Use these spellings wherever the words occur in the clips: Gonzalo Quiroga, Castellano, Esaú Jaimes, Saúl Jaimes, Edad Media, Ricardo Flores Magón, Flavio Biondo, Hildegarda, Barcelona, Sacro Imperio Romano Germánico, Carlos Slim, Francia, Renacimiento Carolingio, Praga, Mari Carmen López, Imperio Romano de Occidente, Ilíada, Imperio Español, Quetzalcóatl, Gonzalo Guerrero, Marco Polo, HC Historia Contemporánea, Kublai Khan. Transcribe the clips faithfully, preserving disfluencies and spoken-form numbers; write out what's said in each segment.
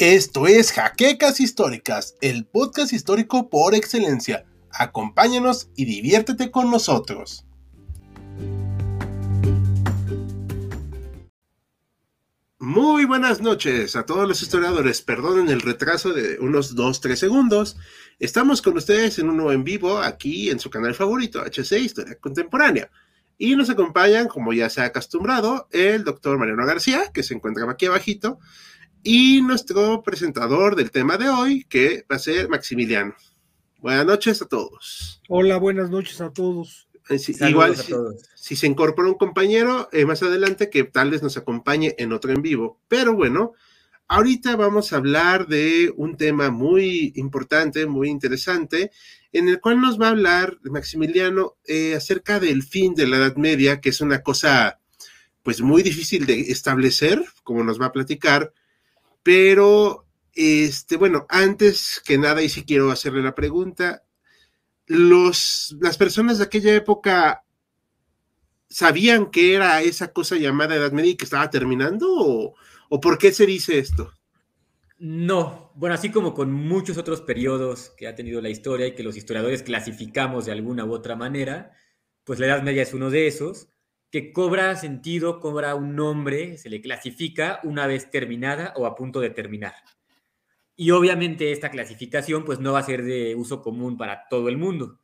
Esto es Jaquecas Históricas, el podcast histórico por excelencia. Acompáñanos y diviértete con nosotros. Muy buenas noches a todos los historiadores, perdonen el retraso de unos dos tres segundos. Estamos con ustedes en un nuevo en vivo aquí en su canal favorito, H C Historia Contemporánea. Y nos acompañan, como ya se ha acostumbrado, el doctor Mariano García, que se encuentra aquí abajito, y nuestro presentador del tema de hoy, que va a ser Maximiliano. Buenas noches a todos. Hola, buenas noches a todos. Sí, igual, a todos. Si, si se incorpora un compañero eh, más adelante, que tal vez nos acompañe en otro en vivo. Pero bueno, ahorita vamos a hablar de un tema muy importante, muy interesante, en el cual nos va a hablar Maximiliano eh, acerca del fin de la Edad Media, que es una cosa pues muy difícil de establecer, como nos va a platicar. Pero, este, bueno, antes que nada, y si quiero hacerle la pregunta, los, ¿las personas de aquella época sabían que era esa cosa llamada Edad Media y que estaba terminando? ¿O, o por qué se dice esto? No, bueno, así como con muchos otros periodos que ha tenido la historia y que los historiadores clasificamos de alguna u otra manera, pues la Edad Media es uno de esos, que cobra sentido, cobra un nombre, se le clasifica una vez terminada o a punto de terminar. Y obviamente esta clasificación pues no va a ser de uso común para todo el mundo.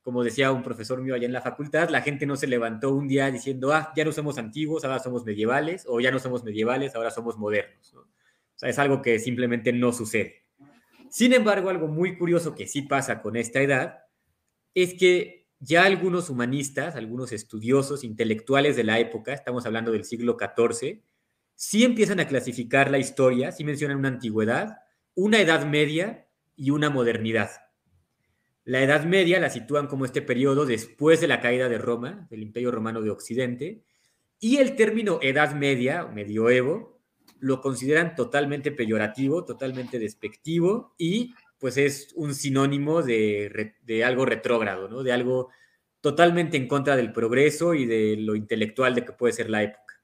Como decía un profesor mío allá en la facultad, la gente no se levantó un día diciendo, ah, ya no somos antiguos, ahora somos medievales, o ya no somos medievales, ahora somos modernos, ¿no? O sea, es algo que simplemente no sucede. Sin embargo, algo muy curioso que sí pasa con esta edad es que ya algunos humanistas, algunos estudiosos, intelectuales de la época, estamos hablando del siglo catorce, sí empiezan a clasificar la historia, sí mencionan una antigüedad, una edad media y una modernidad. La edad media la sitúan como este periodo después de la caída de Roma, del Imperio Romano de Occidente, y el término edad media o medioevo lo consideran totalmente peyorativo, totalmente despectivo y pues es un sinónimo de, de algo retrógrado, ¿no? De algo totalmente en contra del progreso y de lo intelectual de que puede ser la época.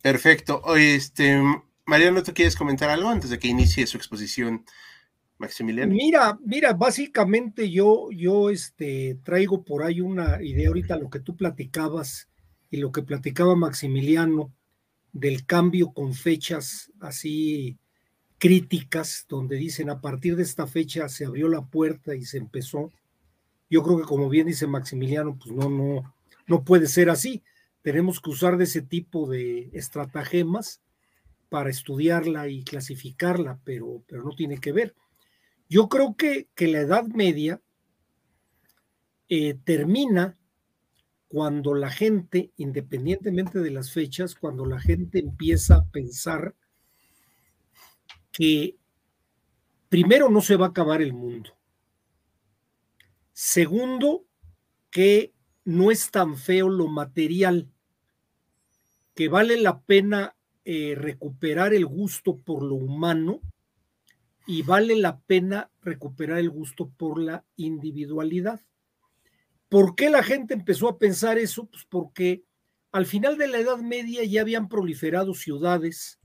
Perfecto. Este, Mariano, ¿tú quieres comentar algo antes de que inicie su exposición, Maximiliano? Mira, mira, básicamente yo, yo este, traigo por ahí una idea ahorita, lo que tú platicabas y lo que platicaba Maximiliano del cambio con fechas así críticas, donde dicen a partir de esta fecha se abrió la puerta y se empezó. Yo creo que, como bien dice Maximiliano, pues no, no, no puede ser así. Tenemos que usar de ese tipo de estratagemas para estudiarla y clasificarla, pero, pero no tiene que ver. Yo creo que, que la Edad Media eh, termina cuando la gente, independientemente de las fechas, cuando la gente empieza a pensar que primero no se va a acabar el mundo. Segundo, que no es tan feo lo material, que vale la pena eh, recuperar el gusto por lo humano y vale la pena recuperar el gusto por la individualidad. ¿Por qué la gente empezó a pensar eso? Pues porque al final de la Edad Media ya habían proliferado ciudades,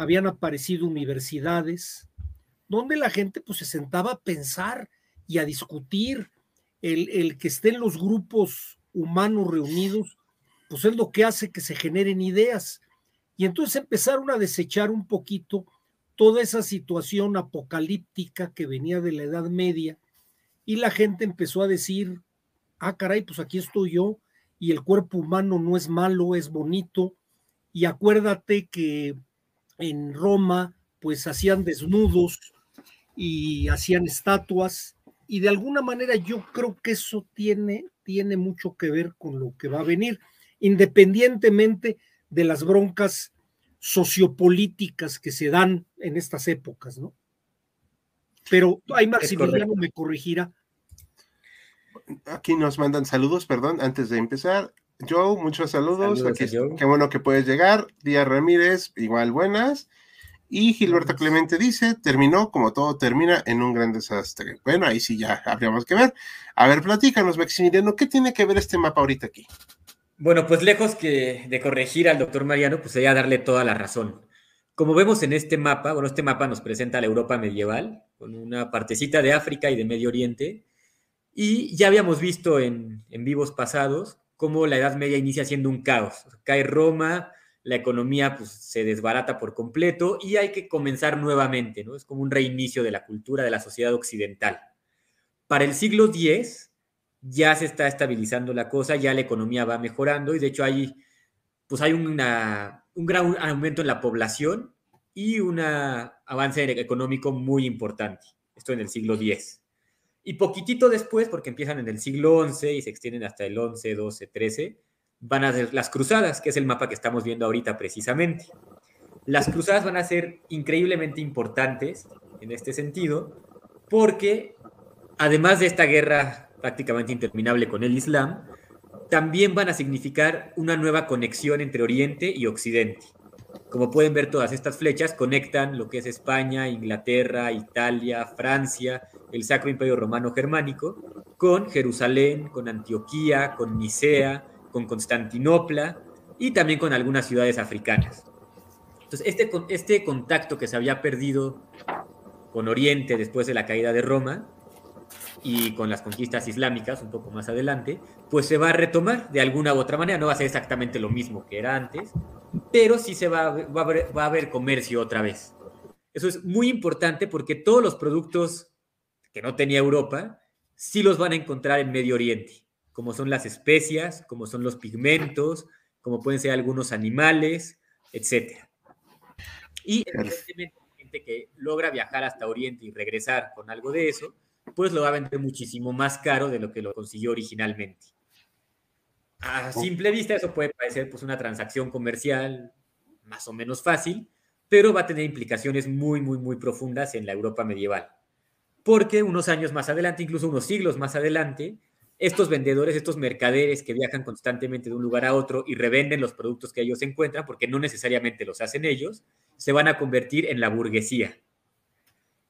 habían aparecido universidades, donde la gente pues se sentaba a pensar y a discutir. El, el que estén los grupos humanos reunidos, pues es lo que hace que se generen ideas. Y entonces empezaron a desechar un poquito toda esa situación apocalíptica que venía de la Edad Media y la gente empezó a decir, ah, caray, pues aquí estoy yo y el cuerpo humano no es malo, es bonito. Y acuérdate que en Roma pues hacían desnudos y hacían estatuas y de alguna manera yo creo que eso tiene, tiene mucho que ver con lo que va a venir, independientemente de las broncas sociopolíticas que se dan en estas épocas, ¿no? Pero ahí Maximiliano me corregirá. Aquí nos mandan saludos, perdón, antes de empezar. Joe, muchos saludos. saludos Aquí, Joe. Qué bueno que puedes llegar. Díaz Ramírez, igual buenas. Y Gilberto buenas. Clemente dice, terminó como todo termina en un gran desastre. Bueno, ahí sí ya habríamos que ver. A ver, platícanos, Maximiliano, ¿qué tiene que ver este mapa ahorita aquí? Bueno, pues lejos que de corregir al doctor Mariano, pues sería darle toda la razón. Como vemos en este mapa, bueno, este mapa nos presenta la Europa medieval, con una partecita de África y de Medio Oriente, y ya habíamos visto en, en vivos pasados cómo la Edad Media inicia siendo un caos. Cae Roma, la economía pues, se desbarata por completo y hay que comenzar nuevamente, ¿no? Es como un reinicio de la cultura, de la sociedad occidental. Para el siglo diez ya se está estabilizando la cosa, ya la economía va mejorando y de hecho hay, pues hay una, un gran aumento en la población y un avance económico muy importante. Esto en el siglo diez. Y poquitito después, porque empiezan en el siglo once y se extienden hasta el once, doce, trece, van a ser las cruzadas, que es el mapa que estamos viendo ahorita precisamente. Las cruzadas van a ser increíblemente importantes en este sentido, porque además de esta guerra prácticamente interminable con el Islam, también van a significar una nueva conexión entre Oriente y Occidente. Como pueden ver, todas estas flechas conectan lo que es España, Inglaterra, Italia, Francia, el Sacro Imperio Romano Germánico, con Jerusalén, con Antioquía, con Nicea, con Constantinopla y también con algunas ciudades africanas. Entonces, este, este contacto que se había perdido con Oriente después de la caída de Roma y con las conquistas islámicas un poco más adelante, pues se va a retomar de alguna u otra manera. No va a ser exactamente lo mismo que era antes, pero sí se va, va, a, haber, va a haber comercio otra vez. Eso es muy importante porque todos los productos que no tenía Europa sí los van a encontrar en Medio Oriente, como son las especias, como son los pigmentos, como pueden ser algunos animales, etcétera. Y evidentemente la gente que logra viajar hasta Oriente y regresar con algo de eso, pues lo va a vender muchísimo más caro de lo que lo consiguió originalmente. A simple vista eso puede parecer pues, una transacción comercial más o menos fácil, pero va a tener implicaciones muy, muy, muy profundas en la Europa medieval. Porque unos años más adelante, incluso unos siglos más adelante, estos vendedores, estos mercaderes que viajan constantemente de un lugar a otro y revenden los productos que ellos encuentran, porque no necesariamente los hacen ellos, se van a convertir en la burguesía.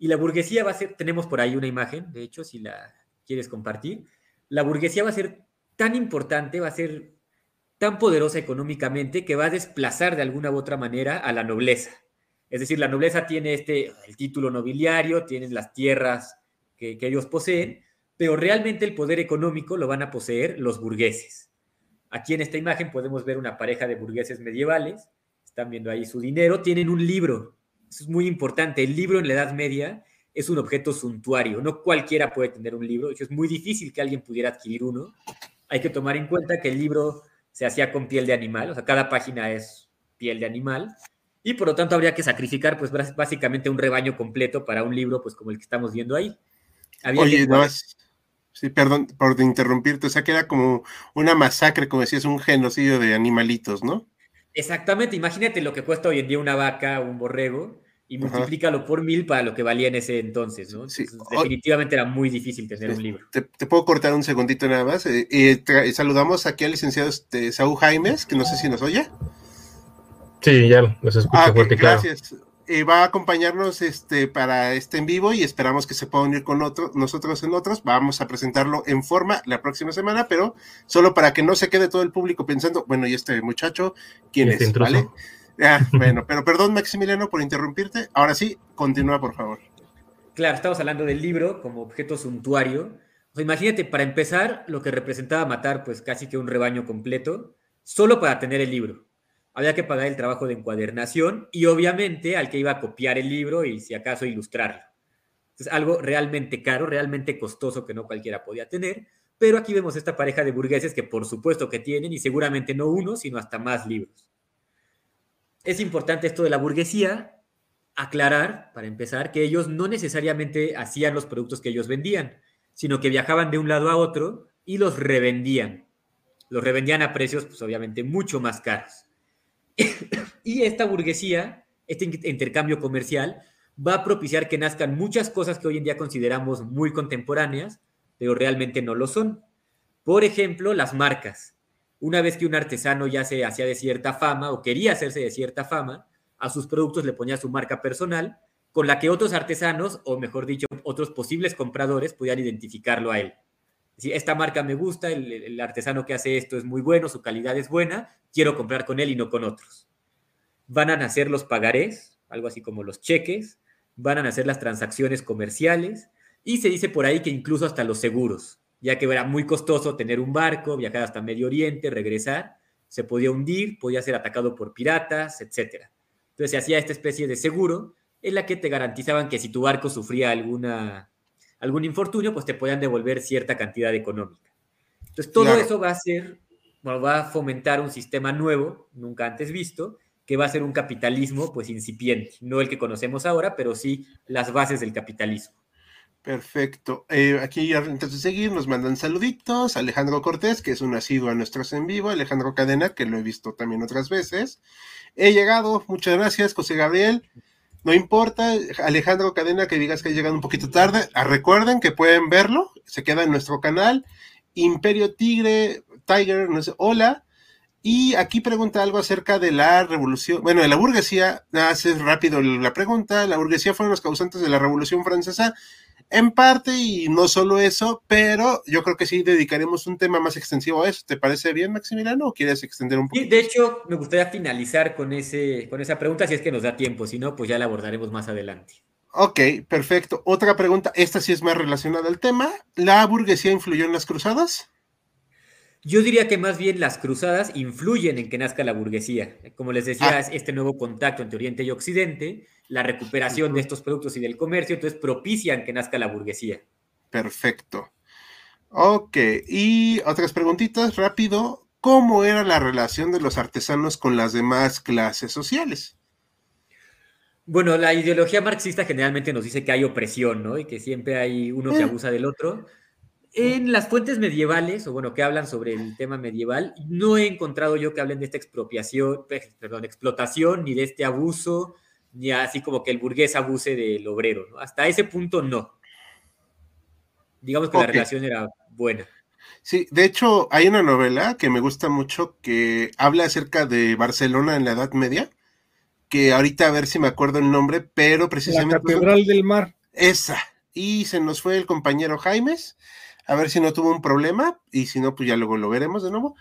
Y la burguesía va a ser, tenemos por ahí una imagen, de hecho, si la quieres compartir, la burguesía va a ser tan importante, va a ser tan poderosa económicamente que va a desplazar de alguna u otra manera a la nobleza. Es decir, la nobleza tiene este, el título nobiliario, tienen las tierras que, que ellos poseen, pero realmente el poder económico lo van a poseer los burgueses. Aquí en esta imagen podemos ver una pareja de burgueses medievales, están viendo ahí su dinero, tienen un libro. Eso es muy importante. El libro en la Edad Media es un objeto suntuario. No cualquiera puede tener un libro. De hecho, es muy difícil que alguien pudiera adquirir uno. Hay que tomar en cuenta que el libro se hacía con piel de animal. O sea, cada página es piel de animal. Y por lo tanto, habría que sacrificar pues, básicamente un rebaño completo para un libro pues, como el que estamos viendo ahí. Había Oye, que... no es... Sí, perdón por interrumpirte. O sea, que era como una masacre, como decías, un genocidio de animalitos, ¿no? Exactamente, imagínate lo que cuesta hoy en día una vaca, un borrego, y multiplícalo por mil para lo que valía en ese entonces, ¿no? Entonces, sí. Definitivamente era muy difícil tener sí. un libro. Te, te puedo cortar un segundito nada más. Eh, eh, saludamos aquí al licenciado este, Saúl Jaimes, que no sé si nos oye. Sí, ya los escucho ah, fuerte, claro. Gracias. Eh, va a acompañarnos este, para este en vivo y esperamos que se pueda unir con otro, nosotros en otros. Vamos a presentarlo en forma la próxima semana, pero solo para que no se quede todo el público pensando, bueno, ¿y este muchacho quién este es? Intruso. ¿Vale? Ah, bueno, pero perdón, Maximiliano, por interrumpirte. Ahora sí, continúa, por favor. Claro, estamos hablando del libro como objeto suntuario. O sea, imagínate, para empezar, lo que representaba matar pues casi que un rebaño completo, solo para tener el libro. Había que pagar el trabajo de encuadernación y obviamente al que iba a copiar el libro y si acaso ilustrarlo. Entonces algo realmente caro, realmente costoso que no cualquiera podía tener, pero aquí vemos esta pareja de burgueses que por supuesto que tienen y seguramente no uno, sino hasta más libros. Es importante esto de la burguesía, aclarar para empezar que ellos no necesariamente hacían los productos que ellos vendían, sino que viajaban de un lado a otro y los revendían. Los revendían a precios pues obviamente mucho más caros. Y esta burguesía, este intercambio comercial, va a propiciar que nazcan muchas cosas que hoy en día consideramos muy contemporáneas, pero realmente no lo son. Por ejemplo, las marcas. Una vez que un artesano ya se hacía de cierta fama o quería hacerse de cierta fama, a sus productos le ponía su marca personal, con la que otros artesanos, o mejor dicho, otros posibles compradores, podían identificarlo a él. decir, esta marca me gusta, el, el artesano que hace esto es muy bueno, su calidad es buena, quiero comprar con él y no con otros. Van a nacer los pagarés, algo así como los cheques, van a nacer las transacciones comerciales, y se dice por ahí que incluso hasta los seguros, ya que era muy costoso tener un barco, viajar hasta Medio Oriente, regresar, se podía hundir, podía ser atacado por piratas, etcétera. Entonces se hacía esta especie de seguro en la que te garantizaban que si tu barco sufría alguna, algún infortunio, pues te podían devolver cierta cantidad económica. Entonces todo claro. eso va a ser, bueno, va a fomentar un sistema nuevo, nunca antes visto, que va a ser un capitalismo pues incipiente, no el que conocemos ahora, pero sí las bases del capitalismo. Perfecto. Eh, aquí antes de seguir nos mandan saluditos. Alejandro Cortés, que es un asiduo a nuestros en vivo. Alejandro Cadena, que lo he visto también otras veces. He llegado. Muchas gracias, José Gabriel. No importa, Alejandro Cadena, que digas que he llegado un poquito tarde. Ah, recuerden que pueden verlo. Se queda en nuestro canal. Imperio Tigre, Tiger, no sé, hola. Y aquí pregunta algo acerca de la revolución, bueno, de la burguesía. Hace rápido la pregunta. La burguesía fueron los causantes de la Revolución Francesa. En parte, y no solo eso, pero yo creo que sí dedicaremos un tema más extensivo a eso. ¿Te parece bien, Maximiliano, o quieres extender un poco? Sí, de hecho, me gustaría finalizar con, ese, con esa pregunta, si es que nos da tiempo, si no, pues ya la abordaremos más adelante. Ok, perfecto. Otra pregunta, esta sí es más relacionada al tema. ¿La burguesía influyó en las cruzadas? Yo diría que más bien las cruzadas influyen en que nazca la burguesía. Como les decía, ah. este nuevo contacto entre Oriente y Occidente, la recuperación de estos productos y del comercio, entonces propician que nazca la burguesía. Perfecto. Ok, y otras preguntitas, rápido. ¿Cómo era la relación de los artesanos con las demás clases sociales? Bueno, la ideología marxista generalmente nos dice que hay opresión, ¿no? Y que siempre hay uno que abusa del otro. En las fuentes medievales, o bueno, que hablan sobre el tema medieval, no he encontrado yo que hablen de esta expropiación, perdón, explotación, ni de este abuso, ni así como que el burgués abuse del obrero, ¿no? Hasta ese punto no. Digamos que okay. la relación era buena. Sí, de hecho, hay una novela que me gusta mucho que habla acerca de Barcelona en la Edad Media, que ahorita a ver si me acuerdo el nombre, pero precisamente... La Catedral del Mar. Esa. Y se nos fue el compañero Jaimes. A ver si no tuvo un problema, y si no, pues ya luego lo veremos de nuevo.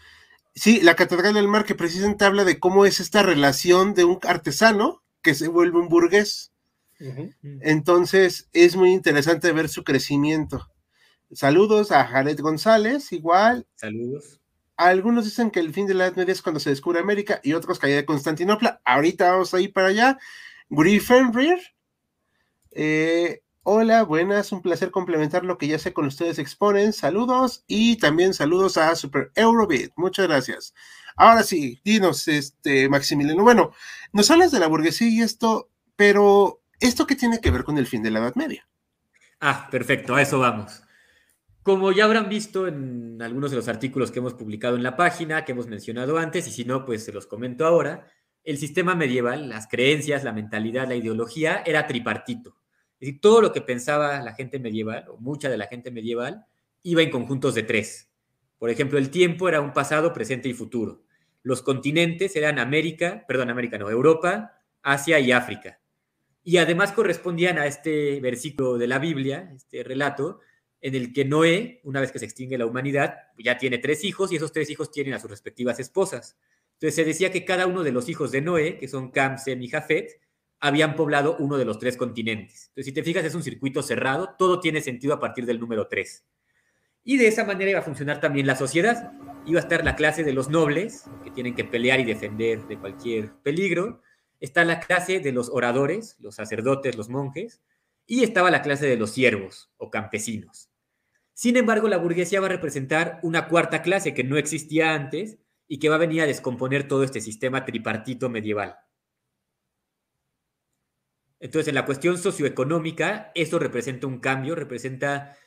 Sí, la Catedral del Mar, que precisamente habla de cómo es esta relación de un artesano que se vuelve un burgués. Uh-huh. Entonces, es muy interesante ver su crecimiento. Saludos a Jared González, igual. Saludos. Algunos dicen que el fin de la Edad Media es cuando se descubre América, y otros caída de Constantinopla. Ahorita vamos a ir para allá. Griffenrir, eh... Hola, buenas, un placer complementar lo que ya sé con ustedes exponen, saludos y también saludos a Super Eurobeat, muchas gracias. Ahora sí, dinos, este, Maximiliano, bueno, nos hablas de la burguesía y esto, pero ¿esto qué tiene que ver con el fin de la Edad Media? Ah, perfecto, a eso vamos. Como ya habrán visto en algunos de los artículos que hemos publicado en la página, que hemos mencionado antes, y si no, pues se los comento ahora, el sistema medieval, las creencias, la mentalidad, la ideología, era tripartito. Es decir, todo lo que pensaba la gente medieval, o mucha de la gente medieval, iba en conjuntos de tres. Por ejemplo, el tiempo era un pasado, presente y futuro. Los continentes eran América, perdón, América no, Europa, Asia y África. Y además correspondían a este versículo de la Biblia, este relato, en el que Noé, una vez que se extingue la humanidad, ya tiene tres hijos y esos tres hijos tienen a sus respectivas esposas. Entonces se decía que cada uno de los hijos de Noé, que son Cam, Sem y Jafet, habían poblado uno de los tres continentes. Entonces, si te fijas, es un circuito cerrado, todo tiene sentido a partir del número tres. Y de esa manera iba a funcionar también la sociedad. Iba a estar la clase de los nobles, que tienen que pelear y defender de cualquier peligro. Está la clase de los oradores, los sacerdotes, los monjes. Y estaba la clase de los siervos o campesinos. Sin embargo, la burguesía va a representar una cuarta clase que no existía antes y que va a venir a descomponer todo este sistema tripartito medieval. Entonces, en la cuestión socioeconómica, eso representa un cambio, representa,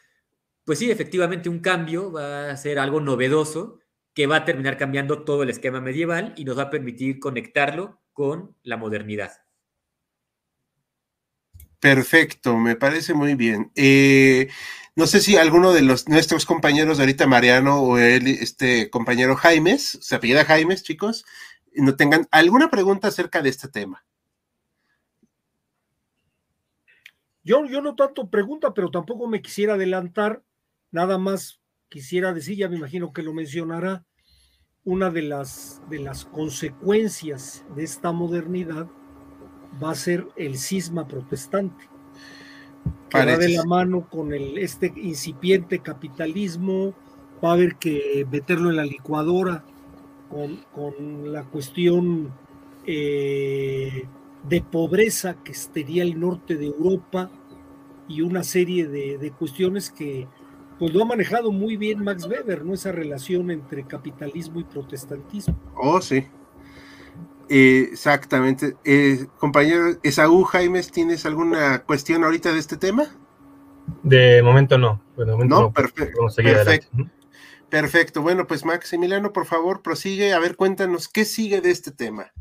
pues sí, efectivamente un cambio, va a ser algo novedoso que va a terminar cambiando todo el esquema medieval y nos va a permitir conectarlo con la modernidad. Perfecto, me parece muy bien. Eh, no sé si alguno de los nuestros compañeros de ahorita, Mariano o el, este compañero Jaimes, se apellida Jaimes, chicos, no tengan alguna pregunta acerca de este tema. Yo, yo no tanto pregunta, pero tampoco me quisiera adelantar, nada más quisiera decir, ya me imagino que lo mencionará, una de las, de las consecuencias de esta modernidad va a ser el cisma protestante, que va de la mano con el, este incipiente capitalismo. Va a haber que meterlo en la licuadora con, con la cuestión eh, de pobreza que estaría el norte de Europa y una serie de, de cuestiones que pues lo ha manejado muy bien Max Weber, ¿no? Esa relación entre capitalismo y protestantismo. Oh, sí. Eh, exactamente. Eh, compañero Esaú Jaimes, ¿tienes alguna cuestión ahorita de este tema? De momento no. De momento no, no. Perfecto. Vamos a seguir perfecto. Adelante. Perfecto, bueno, pues Maximiliano, por favor, prosigue, a ver, cuéntanos, ¿qué sigue de este tema?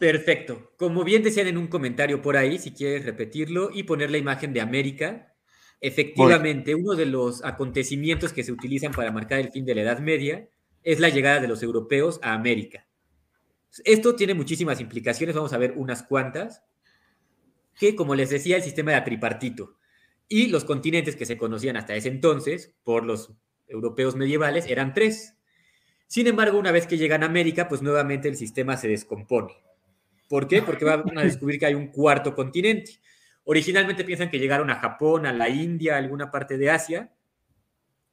Perfecto, como bien decían en un comentario por ahí, si quieres repetirlo y poner la imagen de América, efectivamente, bueno, uno de los acontecimientos que se utilizan para marcar el fin de la Edad Media es la llegada de los europeos a América. Esto tiene muchísimas implicaciones, vamos a ver unas cuantas, que como les decía, el sistema era tripartito, y los continentes que se conocían hasta ese entonces por los europeos medievales eran tres. Sin embargo, una vez que llegan a América, pues nuevamente el sistema se descompone. ¿Por qué? Porque van a descubrir que hay un cuarto continente. Originalmente piensan que llegaron a Japón, a la India, a alguna parte de Asia,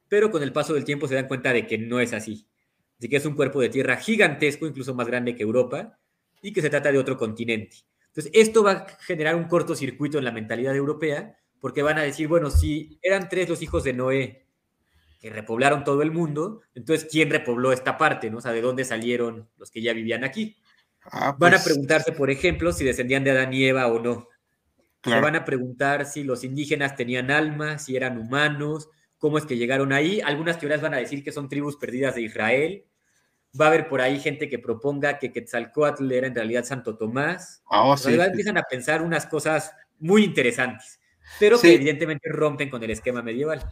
pero con el paso del tiempo se dan cuenta de que no es así. Así que es un cuerpo de tierra gigantesco, incluso más grande que Europa, y que se trata de otro continente. Entonces, esto va a generar un cortocircuito en la mentalidad europea, porque van a decir, bueno, si eran tres los hijos de Noé, que repoblaron todo el mundo, entonces, ¿quién repobló esta parte? ¿No? O sea, ¿de dónde salieron los que ya vivían aquí? Ah, pues, van a preguntarse, por ejemplo, si descendían de Adán y Eva o no. Claro. Se van a preguntar si los indígenas tenían alma, si eran humanos, cómo es que llegaron ahí. Algunas teorías van a decir que son tribus perdidas de Israel. Va a haber por ahí gente que proponga que Quetzalcóatl era en realidad Santo Tomás. Ah, oh, sí, sí. Empiezan a pensar unas cosas muy interesantes, pero sí, que evidentemente rompen con el esquema medieval.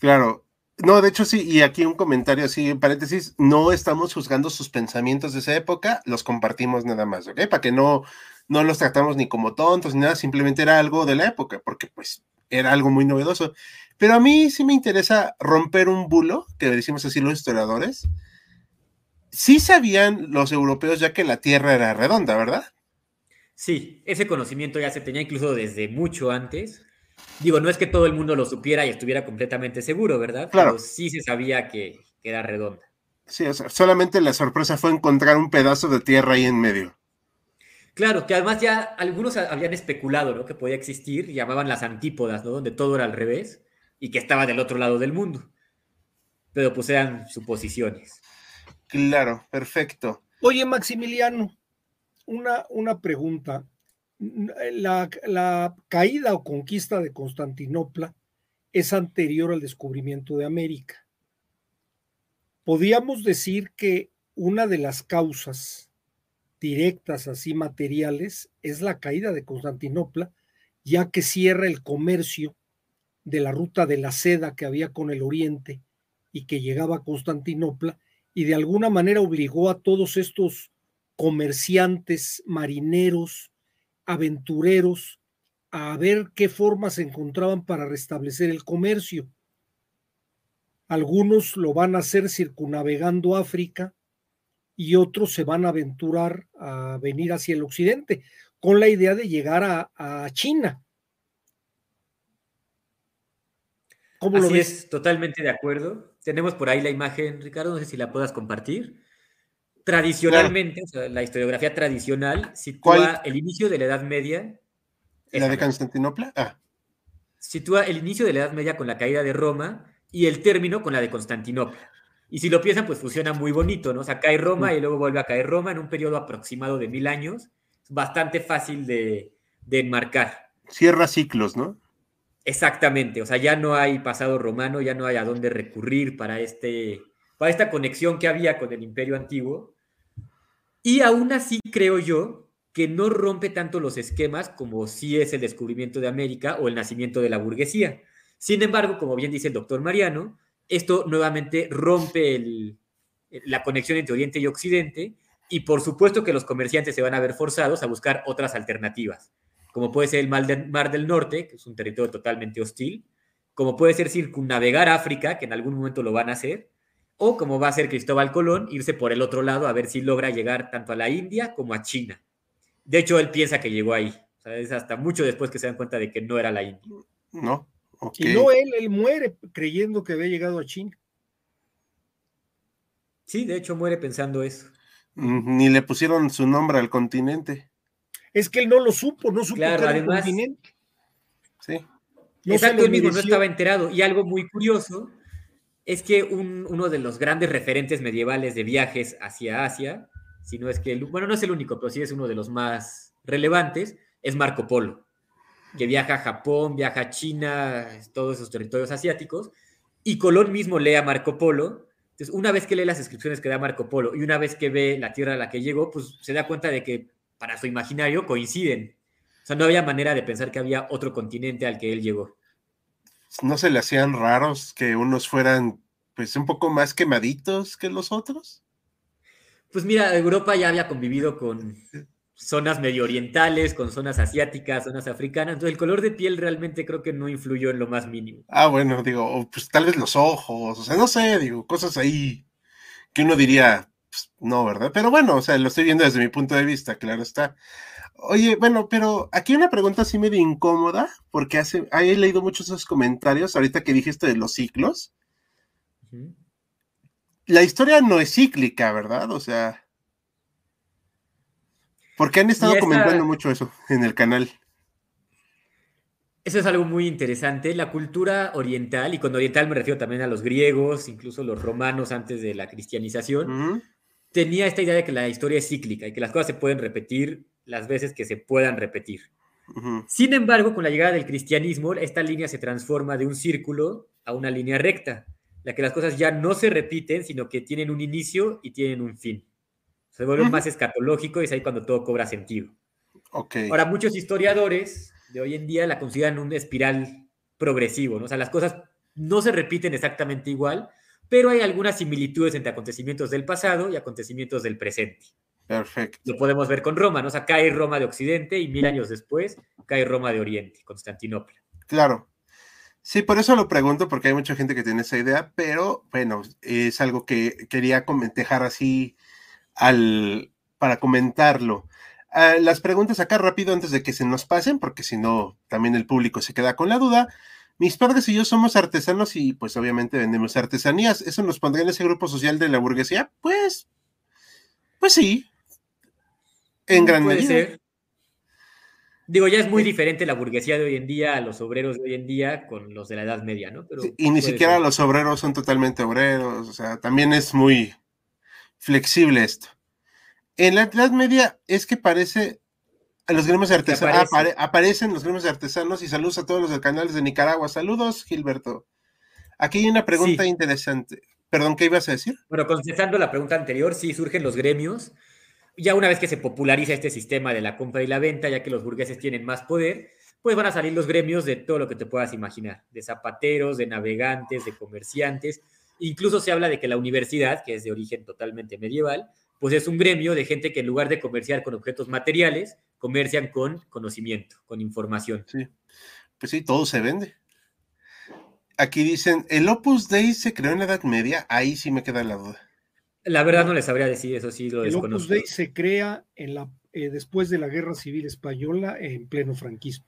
Claro. No, de hecho sí, y aquí un comentario así, en paréntesis, no estamos juzgando sus pensamientos de esa época, los compartimos nada más, ¿ok? Para que no, no los tratamos ni como tontos ni nada, simplemente era algo de la época, porque pues era algo muy novedoso. Pero a mí sí me interesa romper un bulo, que decimos así los historiadores. Sí sabían los europeos ya que la Tierra era redonda, ¿verdad? Sí, ese conocimiento ya se tenía incluso desde mucho antes. Digo, no es que todo el mundo lo supiera y estuviera completamente seguro, ¿verdad? Claro. Pero sí se sabía que, que era redonda. Sí, o sea, solamente la sorpresa fue encontrar un pedazo de tierra ahí en medio. Claro, que además ya algunos habían especulado, ¿no? Que podía existir, llamaban las antípodas, ¿no? Donde todo era al revés y que estaba del otro lado del mundo. Pero pues eran suposiciones. Claro, perfecto. Oye, Maximiliano, una, una pregunta. La, la caída o conquista de Constantinopla es anterior al descubrimiento de América. Podríamos decir que una de las causas directas, así materiales, es la caída de Constantinopla, ya que cierra el comercio de la ruta de la seda que había con el Oriente y que llegaba a Constantinopla, y de alguna manera obligó a todos estos comerciantes, marineros, aventureros, a ver qué formas se encontraban para restablecer el comercio. Algunos lo van a hacer circunnavegando África y otros se van a aventurar a venir hacia el occidente con la idea de llegar a, a China. ¿Cómo lo ves? Así es, totalmente de acuerdo. Tenemos por ahí la imagen, Ricardo, no sé si la puedas compartir. Tradicionalmente, claro, o sea, la historiografía tradicional sitúa ¿Cuál? el inicio de la Edad Media. ¿La esa, de Constantinopla? Ah. Sitúa el inicio de la Edad Media con la caída de Roma y el término con la de Constantinopla. Y si lo piensan, pues funciona muy bonito, ¿no? O sea, cae Roma y luego vuelve a caer Roma en un periodo aproximado de mil años. Es bastante fácil de, de enmarcar. Cierra ciclos, ¿no? Exactamente. O sea, ya no hay pasado romano, ya no hay a dónde recurrir para, este, para esta conexión que había con el Imperio Antiguo. Y aún así creo yo que no rompe tanto los esquemas como si es el descubrimiento de América o el nacimiento de la burguesía. Sin embargo, como bien dice el doctor Mariano, esto nuevamente rompe el, la conexión entre Oriente y Occidente, y por supuesto que los comerciantes se van a ver forzados a buscar otras alternativas, como puede ser el Mar del Norte, que es un territorio totalmente hostil, como puede ser circunnavegar África, que en algún momento lo van a hacer, o como va a hacer Cristóbal Colón, irse por el otro lado a ver si logra llegar tanto a la India como a China. De hecho, él piensa que llegó ahí. O sea, es hasta mucho después que se dan cuenta de que no era la India. No, okay. Y no, él, él muere creyendo que había llegado a China. Sí, de hecho muere pensando eso. Ni le pusieron su nombre al continente. Es que él no lo supo, no supo claro, que era el continente. Sí. No Exacto, él mismo no estaba enterado. Y algo muy curioso es que un, uno de los grandes referentes medievales de viajes hacia Asia, si no es que, el, bueno, no es el único, pero sí es uno de los más relevantes, es Marco Polo, que viaja a Japón, viaja a China, todos esos territorios asiáticos, y Colón mismo lee a Marco Polo. Entonces, una vez que lee las inscripciones que da Marco Polo y una vez que ve la tierra a la que llegó, pues se da cuenta de que para su imaginario coinciden. O sea, no había manera de pensar que había otro continente al que él llegó. ¿No se le hacían raros que unos fueran, pues, un poco más quemaditos que los otros? Pues mira, Europa ya había convivido con zonas medio orientales, con zonas asiáticas, zonas africanas, entonces el color de piel realmente creo que no influyó en lo más mínimo. Ah, bueno, digo, pues tal vez los ojos, o sea, no sé, digo, cosas ahí que uno diría, pues, no, ¿verdad? Pero bueno, o sea, lo estoy viendo desde mi punto de vista, claro está. Oye, bueno, pero aquí una pregunta así medio incómoda, porque hace, ahí he leído muchos esos comentarios, ahorita que dije esto de los ciclos. Uh-huh. La historia no es cíclica, ¿verdad? O sea, porque han estado esta, comentando mucho eso en el canal. Eso es algo muy interesante. La cultura oriental, y con oriental me refiero también a los griegos, incluso los romanos antes de la cristianización, uh-huh, tenía esta idea de que la historia es cíclica y que las cosas se pueden repetir las veces que se puedan repetir. Uh-huh. Sin embargo, con la llegada del cristianismo, esta línea se transforma de un círculo a una línea recta, la que las cosas ya no se repiten, sino que tienen un inicio y tienen un fin. Se vuelve uh-huh, más escatológico y es ahí cuando todo cobra sentido. Okay. Ahora, muchos historiadores de hoy en día la consideran una espiral progresivo, ¿no? O sea, las cosas no se repiten exactamente igual, pero hay algunas similitudes entre acontecimientos del pasado y acontecimientos del presente. Perfecto. Lo podemos ver con Roma, ¿no? O sea, cae Roma de Occidente y mil años después cae Roma de Oriente, Constantinopla. Claro. Sí, por eso lo pregunto, porque hay mucha gente que tiene esa idea, pero bueno, es algo que quería dejar así al, para comentarlo. Uh, las preguntas acá rápido antes de que se nos pasen, porque si no, también el público se queda con la duda. Mis padres y yo somos artesanos y pues obviamente vendemos artesanías. ¿Eso nos pondría en ese grupo social de la burguesía? Pues, pues sí. En gran medida. Digo, ya es muy diferente la burguesía de hoy en día a los obreros de hoy en día con los de la Edad Media, ¿no? Pero, y ni siquiera ser? Los obreros son totalmente obreros, o sea, también es muy flexible esto. En la Edad Media es que parece a los gremios artesanos, aparece. apare, aparecen los gremios artesanos y saludos a todos los del canal de Nicaragua. Saludos, Gilberto. Aquí hay una pregunta sí. interesante. Perdón, ¿qué ibas a decir? Bueno, contestando la pregunta anterior, sí surgen los gremios. Ya una vez que se populariza este sistema de la compra y la venta, ya que los burgueses tienen más poder, pues van a salir los gremios de todo lo que te puedas imaginar, de zapateros, de navegantes, de comerciantes. Incluso se habla de que la universidad, que es de origen totalmente medieval, pues es un gremio de gente que en lugar de comerciar con objetos materiales, comercian con conocimiento, con información. Sí, pues sí, todo se vende. Aquí dicen, ¿el Opus Dei se creó en la Edad Media? Ahí sí me queda la duda. La verdad no les sabría decir, eso sí lo desconozco. El Opus Dei se crea en la, eh, después de la Guerra Civil Española en pleno franquismo.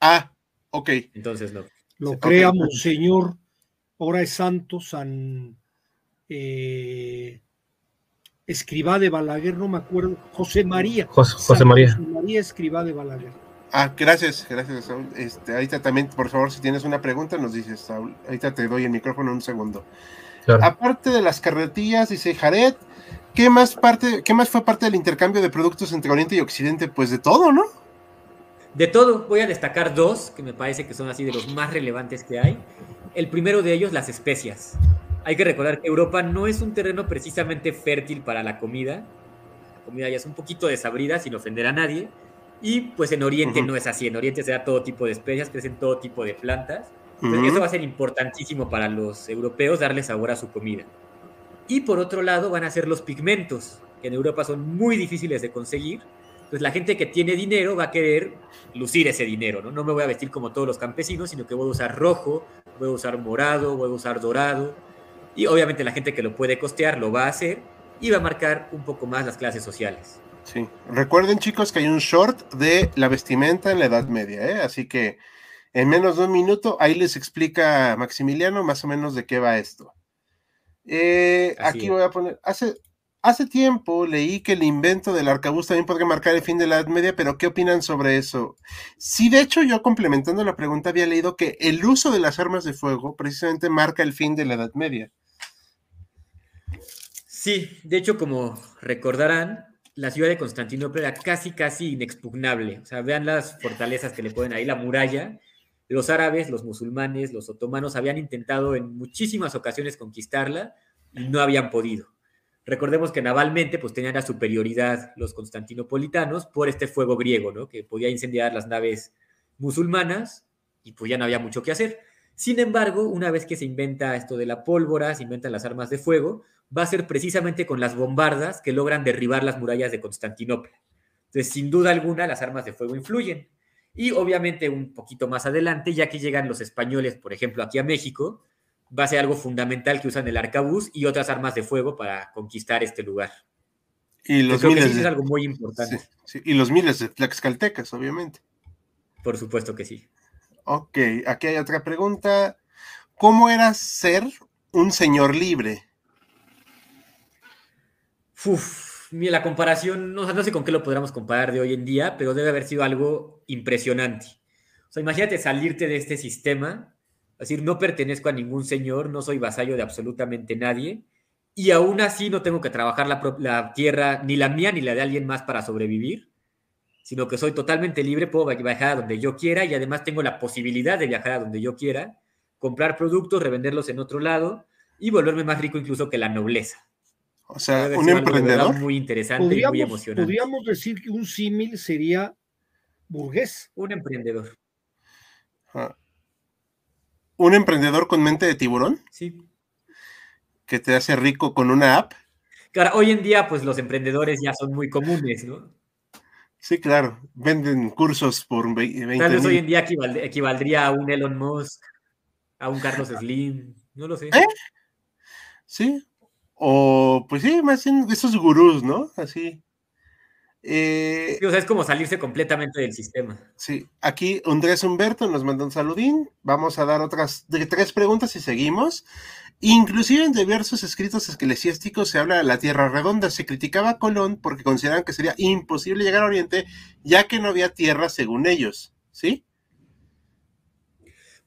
Ah, ok. Entonces no. Lo okay. crea Monseñor, ahora es santo, San eh, Escribá de Balaguer, no me acuerdo, José María. José, José María. José María Escribá de Balaguer. Ah, gracias, gracias, Saúl. Este, ahorita también, por favor, si tienes una pregunta, nos dices, Saúl. Ahorita te doy el micrófono un segundo. Claro. Aparte de las carretillas, dice Jared, ¿qué más, parte, ¿qué más fue parte del intercambio de productos entre Oriente y Occidente? Pues de todo, ¿no? De todo. Voy a destacar dos que me parece que son así de los más relevantes que hay. El primero de ellos, las especias. Hay que recordar que Europa no es un terreno precisamente fértil para la comida. La comida ya es un poquito desabrida, sin ofender a nadie. Y pues en Oriente uh-huh. no es así. En Oriente se da todo tipo de especias, crecen todo tipo de plantas. Entonces, uh-huh. eso va a ser importantísimo para los europeos, darle sabor a su comida. Y por otro lado van a ser los pigmentos, que en Europa son muy difíciles de conseguir Entonces la gente que tiene dinero va a querer lucir ese dinero, ¿no? No me voy a vestir como todos los campesinos, sino que voy a usar rojo, voy a usar morado, voy a usar dorado. Y obviamente la gente que lo puede costear lo va a hacer y va a marcar un poco más las clases sociales. Sí. Recuerden, chicos, que hay un short de la vestimenta en la Edad Media, ¿eh? Así que en menos de un minuto ahí les explica Maximiliano más o menos de qué va esto. Eh, aquí es. Voy a poner... Hace, hace tiempo leí que el invento del arcabuz también podría marcar el fin de la Edad Media, pero ¿qué opinan sobre eso? Sí, de hecho, yo complementando la pregunta había leído que el uso de las armas de fuego precisamente marca el fin de la Edad Media. Sí, de hecho, como recordarán, la ciudad de Constantinopla era casi, casi inexpugnable. O sea, vean las fortalezas que le ponen ahí, la muralla. Los árabes, los musulmanes, los otomanos habían intentado en muchísimas ocasiones conquistarla y no habían podido. Recordemos que navalmente pues, tenían la superioridad los constantinopolitanos por este fuego griego, ¿no? Que podía incendiar las naves musulmanas y pues ya no había mucho que hacer. Sin embargo, una vez que se inventa esto de la pólvora, se inventan las armas de fuego, va a ser precisamente con las bombardas que logran derribar las murallas de Constantinopla. Entonces, sin duda alguna, las armas de fuego influyen. Y obviamente un poquito más adelante, ya que llegan los españoles, por ejemplo, aquí a México, va a ser algo fundamental que usan el arcabuz y otras armas de fuego para conquistar este lugar. Y los Yo miles creo que sí de... es algo muy importante. Sí, sí. Y los miles de tlaxcaltecas, obviamente. Por supuesto que sí. Ok, aquí hay otra pregunta. ¿Cómo era ser un señor libre? Uf, mira, la comparación, no, no sé con qué lo podríamos comparar de hoy en día, pero debe haber sido algo impresionante. O sea, imagínate salirte de este sistema, es decir, no pertenezco a ningún señor, no soy vasallo de absolutamente nadie, y aún así no tengo que trabajar la, la tierra, ni la mía ni la de alguien más para sobrevivir, sino que soy totalmente libre, puedo viajar a donde yo quiera, y además tengo la posibilidad de viajar a donde yo quiera, comprar productos, revenderlos en otro lado, y volverme más rico incluso que la nobleza. O sea, un emprendedor. Muy interesante y muy emocionante. Podríamos decir que un símil sería burgués. Un emprendedor. Ah. ¿Un emprendedor con mente de tiburón? Sí. ¿Que te hace rico con una app? Claro, hoy en día pues los emprendedores ya son muy comunes, ¿no? Sí, claro. Venden cursos por veinte mil. Tal vez hoy en día equivald- equivaldría a un Elon Musk, a un Carlos Slim, no lo sé. ¿Eh? Sí. O, pues sí, más bien esos gurús, ¿no? Así. Eh, sí, o sea, es como salirse completamente del sistema. Sí, aquí Andrés Humberto nos manda un saludín. Vamos a dar otras de, tres preguntas y seguimos. Inclusive en diversos escritos eclesiásticos se habla de la tierra redonda. Se criticaba a Colón porque consideraban que sería imposible llegar a Oriente, ya que no había tierra según ellos, ¿sí?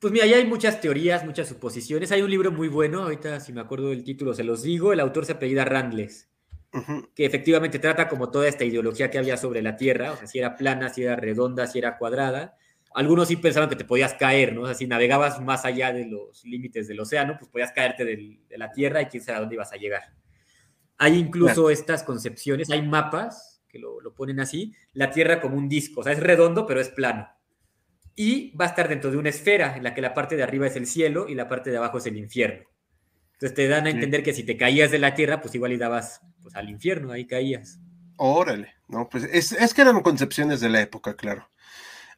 Pues mira, ya hay muchas teorías, muchas suposiciones. Hay un libro muy bueno, ahorita si me acuerdo del título se los digo, el autor se apellida Randles, uh-huh. que efectivamente trata como toda esta ideología que había sobre la Tierra, o sea, si era plana, si era redonda, si era cuadrada. Algunos sí pensaron que te podías caer, ¿no? O sea, si navegabas más allá de los límites del océano, pues podías caerte del, de la Tierra y quién sabe a dónde ibas a llegar. Hay incluso claro. estas concepciones, hay mapas que lo, lo ponen así, la Tierra como un disco, o sea, es redondo pero es plano. Y va a estar dentro de una esfera en la que la parte de arriba es el cielo y la parte de abajo es el infierno. Entonces te dan a entender que si te caías de la tierra, pues igual y dabas pues, al infierno, ahí caías. Órale, no, pues es, es que eran concepciones de la época, claro.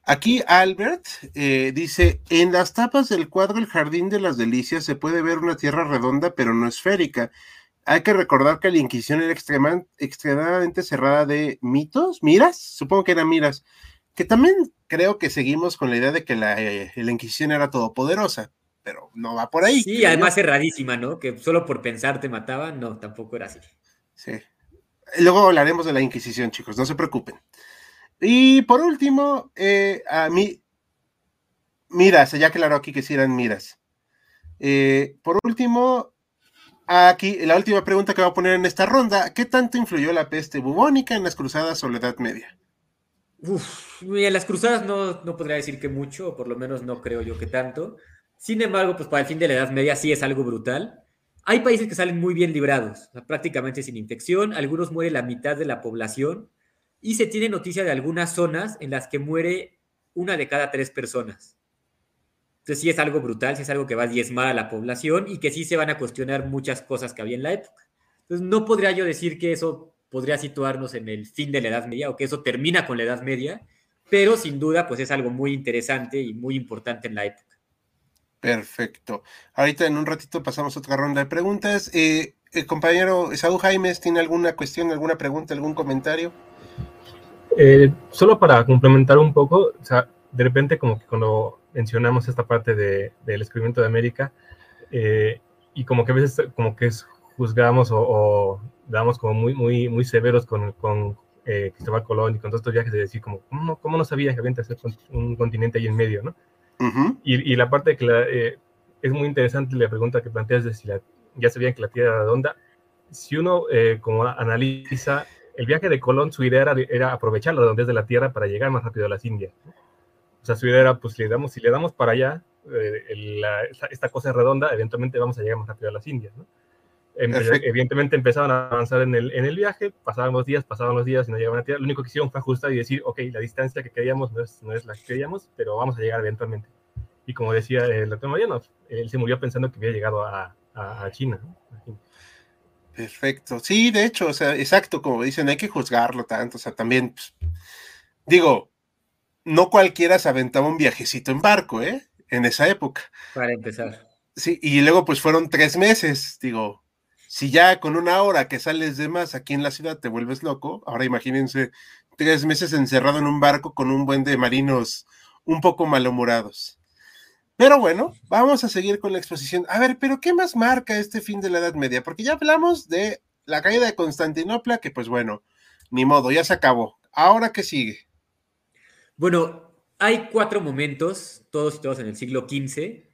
Aquí Albert eh, dice, en las tapas del cuadro El Jardín de las Delicias se puede ver una tierra redonda pero no esférica. Hay que recordar que la Inquisición era extrema, extremadamente cerrada de mitos, miras, supongo que eran miras, que también... Creo que seguimos con la idea de que la, eh, la Inquisición era todopoderosa, pero no va por ahí. Sí, además yo. Cerradísima, ¿no? Que solo por pensar te mataban, no, tampoco era así. Sí. Luego hablaremos de la Inquisición, chicos, no se preocupen. Y por último, eh, a mí, miras, ya aclaró aquí que sí eran miras. Eh, por último, aquí la última pregunta que voy a poner en esta ronda, ¿qué tanto influyó la peste bubónica en las cruzadas o la Edad Media? Uf, en las cruzadas no, no podría decir que mucho, o por lo menos no creo yo que tanto. Sin embargo, pues para el fin de la Edad Media sí es algo brutal. Hay países que salen muy bien librados, prácticamente sin infección. Algunos muere la mitad de la población y se tiene noticia de algunas zonas en las que muere una de cada tres personas. Entonces sí es algo brutal, sí es algo que va a diezmar a la población y que sí se van a cuestionar muchas cosas que había en la época. Entonces no podría yo decir que eso podría situarnos en el fin de la Edad Media, o que eso termina con la Edad Media, pero sin duda pues es algo muy interesante y muy importante en la época. Perfecto. Ahorita en un ratito pasamos a otra ronda de preguntas. Eh, el compañero Esaú Jaimes, ¿tiene alguna cuestión, alguna pregunta, algún comentario? Eh, solo para complementar un poco, o sea, de repente como que cuando mencionamos esta parte de, del descubrimiento de América, eh, y como que a veces como que es, juzgamos o, o damos como muy, muy, muy severos con, con eh, Cristóbal Colón y con todos estos viajes de decir como, ¿cómo no, cómo no sabía que había que hacer un continente ahí en medio, ¿no? Uh-huh. y, y la parte que la, eh, es muy interesante la pregunta que planteas de si la, ya sabían que la Tierra era redonda. Si uno eh, como analiza el viaje de Colón, su idea era, era aprovechar la redondez de la Tierra para llegar más rápido a las Indias, ¿no? O sea, su idea era, pues, le damos, si le damos para allá, eh, la, esta, esta cosa es redonda, eventualmente vamos a llegar más rápido a las Indias, ¿no? Empe- evidentemente empezaron a avanzar en el, en el viaje, pasaban los días, pasaban los días y no llegaban a tierra. Lo único que hicieron fue ajustar y decir, ok, la distancia que queríamos no es, no es la que queríamos, pero vamos a llegar eventualmente. Y como decía el doctor Mariano, él se murió pensando que había llegado a, a, a China, ¿no? Perfecto. Sí, de hecho, o sea, exacto, como dicen, hay que juzgarlo tanto, o sea, también, pues, digo, no cualquiera se aventaba un viajecito en barco, ¿eh? En esa época. Para empezar. Sí, y luego pues fueron tres meses, digo, si ya con una hora que sales de más aquí en la ciudad te vuelves loco, ahora imagínense tres meses encerrado en un barco con un buen de marinos un poco malhumorados. Pero bueno, vamos a seguir con la exposición. A ver, ¿pero qué más marca este fin de la Edad Media? Porque ya hablamos de la caída de Constantinopla, que pues bueno, ni modo, ya se acabó. ¿Ahora qué sigue? Bueno, hay cuatro momentos, todos situados en el siglo quince,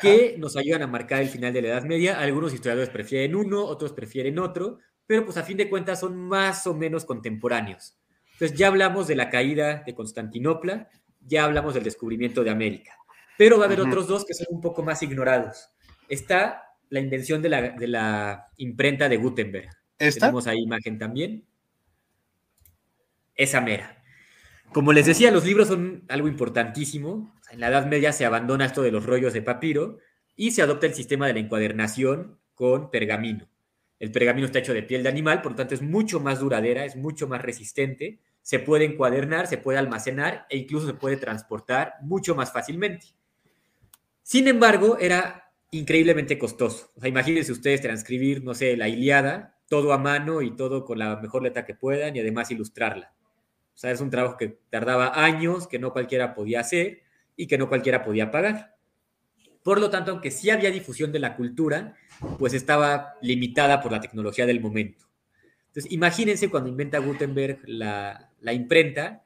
que nos ayudan a marcar el final de la Edad Media. Algunos historiadores prefieren uno, otros prefieren otro, pero pues a fin de cuentas son más o menos contemporáneos. Entonces ya hablamos de la caída de Constantinopla, ya hablamos del descubrimiento de América, pero va a haber uh-huh. otros dos que son un poco más ignorados. Está la invención de la, de la imprenta de Gutenberg. ¿Esta? Tenemos ahí imagen también. Esa mera. Como les decía, los libros son algo importantísimo. En la Edad Media se abandona esto de los rollos de papiro y se adopta el sistema de la encuadernación con pergamino. El pergamino está hecho de piel de animal, por lo tanto es mucho más duradera, es mucho más resistente, se puede encuadernar, se puede almacenar e incluso se puede transportar mucho más fácilmente. Sin embargo, era increíblemente costoso. O sea, imagínense ustedes transcribir, no sé, la Ilíada, todo a mano y todo con la mejor letra que puedan y además ilustrarla. O sea, es un trabajo que tardaba años, que no cualquiera podía hacer y que no cualquiera podía pagar. Por lo tanto, aunque sí había difusión de la cultura, pues estaba limitada por la tecnología del momento. Entonces, imagínense cuando inventa Gutenberg la, la imprenta,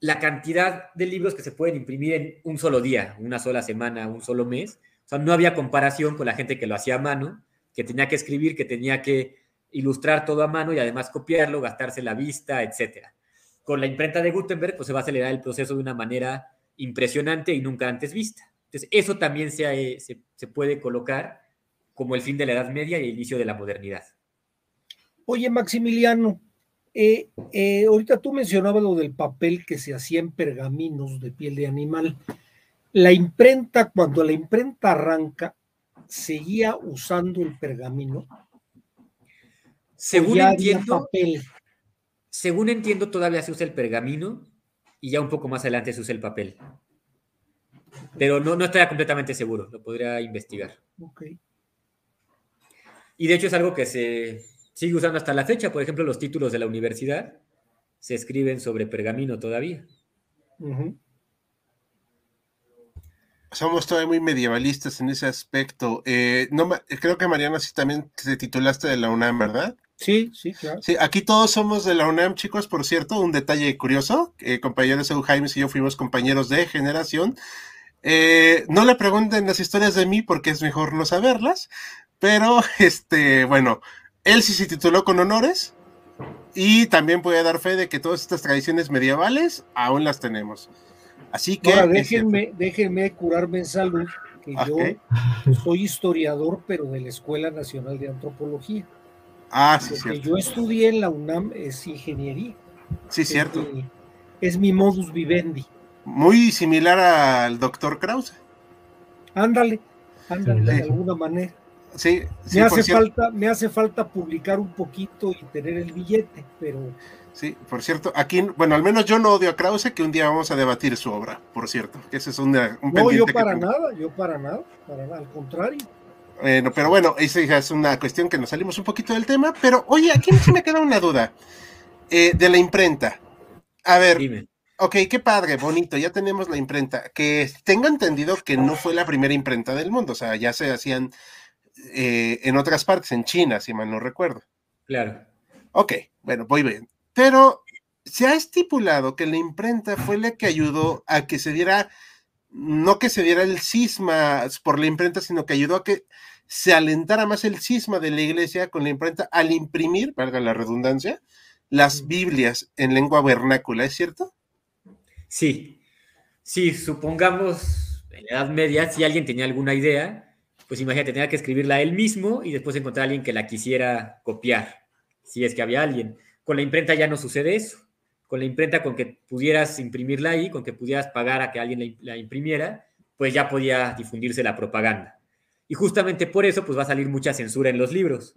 la cantidad de libros que se pueden imprimir en un solo día, una sola semana, un solo mes. O sea, no había comparación con la gente que lo hacía a mano, que tenía que escribir, que tenía que ilustrar todo a mano y además copiarlo, gastarse la vista, etcétera. Con la imprenta de Gutenberg, pues se va a acelerar el proceso de una manera impresionante y nunca antes vista. Entonces, eso también se, se, se puede colocar como el fin de la Edad Media y el inicio de la modernidad. Oye, Maximiliano, eh, eh, ahorita tú mencionabas lo del papel que se hacía en pergaminos de piel de animal. La imprenta, cuando la imprenta arranca, ¿seguía usando el pergamino? Según entiendo, papel. Según entiendo, todavía se usa el pergamino y ya un poco más adelante se usa el papel. Pero no, no estaría completamente seguro, lo podría investigar. Okay. Y de hecho es algo que se sigue usando hasta la fecha. Por ejemplo, los títulos de la universidad se escriben sobre pergamino todavía. Uh-huh. Somos todavía muy medievalistas en ese aspecto. Eh, no, creo que Mariano, sí también te titulaste de la UNAM, ¿verdad? Sí, sí, claro. Sí, aquí todos somos de la UNAM, chicos. Por cierto, un detalle curioso, eh, compañeros Eujames y yo fuimos compañeros de generación. Eh, no le pregunten las historias de mí porque es mejor no saberlas, pero este, bueno, él sí se tituló con honores y también puede dar fe de que todas estas tradiciones medievales aún las tenemos. Así que... Ahora, déjenme, déjenme curarme en salud, que okay. Yo soy historiador, pero de la Escuela Nacional de Antropología. Ah, sí, cierto. Yo estudié en la UNAM es ingeniería. Sí, es cierto. Mi, es mi modus vivendi. Muy similar al doctor Krause. Ándale, ándale, sí, de alguna manera. sí, sí, me hace falta, me hace falta publicar un poquito y tener el billete, pero... Sí, por cierto, aquí, bueno, al menos yo no odio a Krause, que un día vamos a debatir su obra, por cierto, que ese es una, un pendiente. No, yo para que... nada, yo para nada, para nada, al contrario. Bueno, pero bueno, esa es una cuestión que nos salimos un poquito del tema, pero oye, aquí me queda una duda, eh, de la imprenta. A ver, dime. Ok, qué padre, bonito, ya tenemos la imprenta, que tengo entendido que no fue la primera imprenta del mundo, o sea, ya se hacían eh, en otras partes, en China, si mal no recuerdo. Claro. Ok, bueno, voy bien. Pero se ha estipulado que la imprenta fue la que ayudó a que se diera, no que se diera el cisma por la imprenta, sino que ayudó a que se alentara más el cisma de la iglesia con la imprenta al imprimir, valga la redundancia, las Biblias en lengua vernácula, ¿es cierto? Sí, sí, supongamos en la Edad Media, si alguien tenía alguna idea, pues imagínate, tenía que escribirla él mismo y después encontrar a alguien que la quisiera copiar, si es que había alguien. Con la imprenta ya no sucede eso. Con la imprenta, con que pudieras imprimirla ahí, con que pudieras pagar a que alguien la imprimiera, pues ya podía difundirse la propaganda. Y justamente por eso, pues va a salir mucha censura en los libros.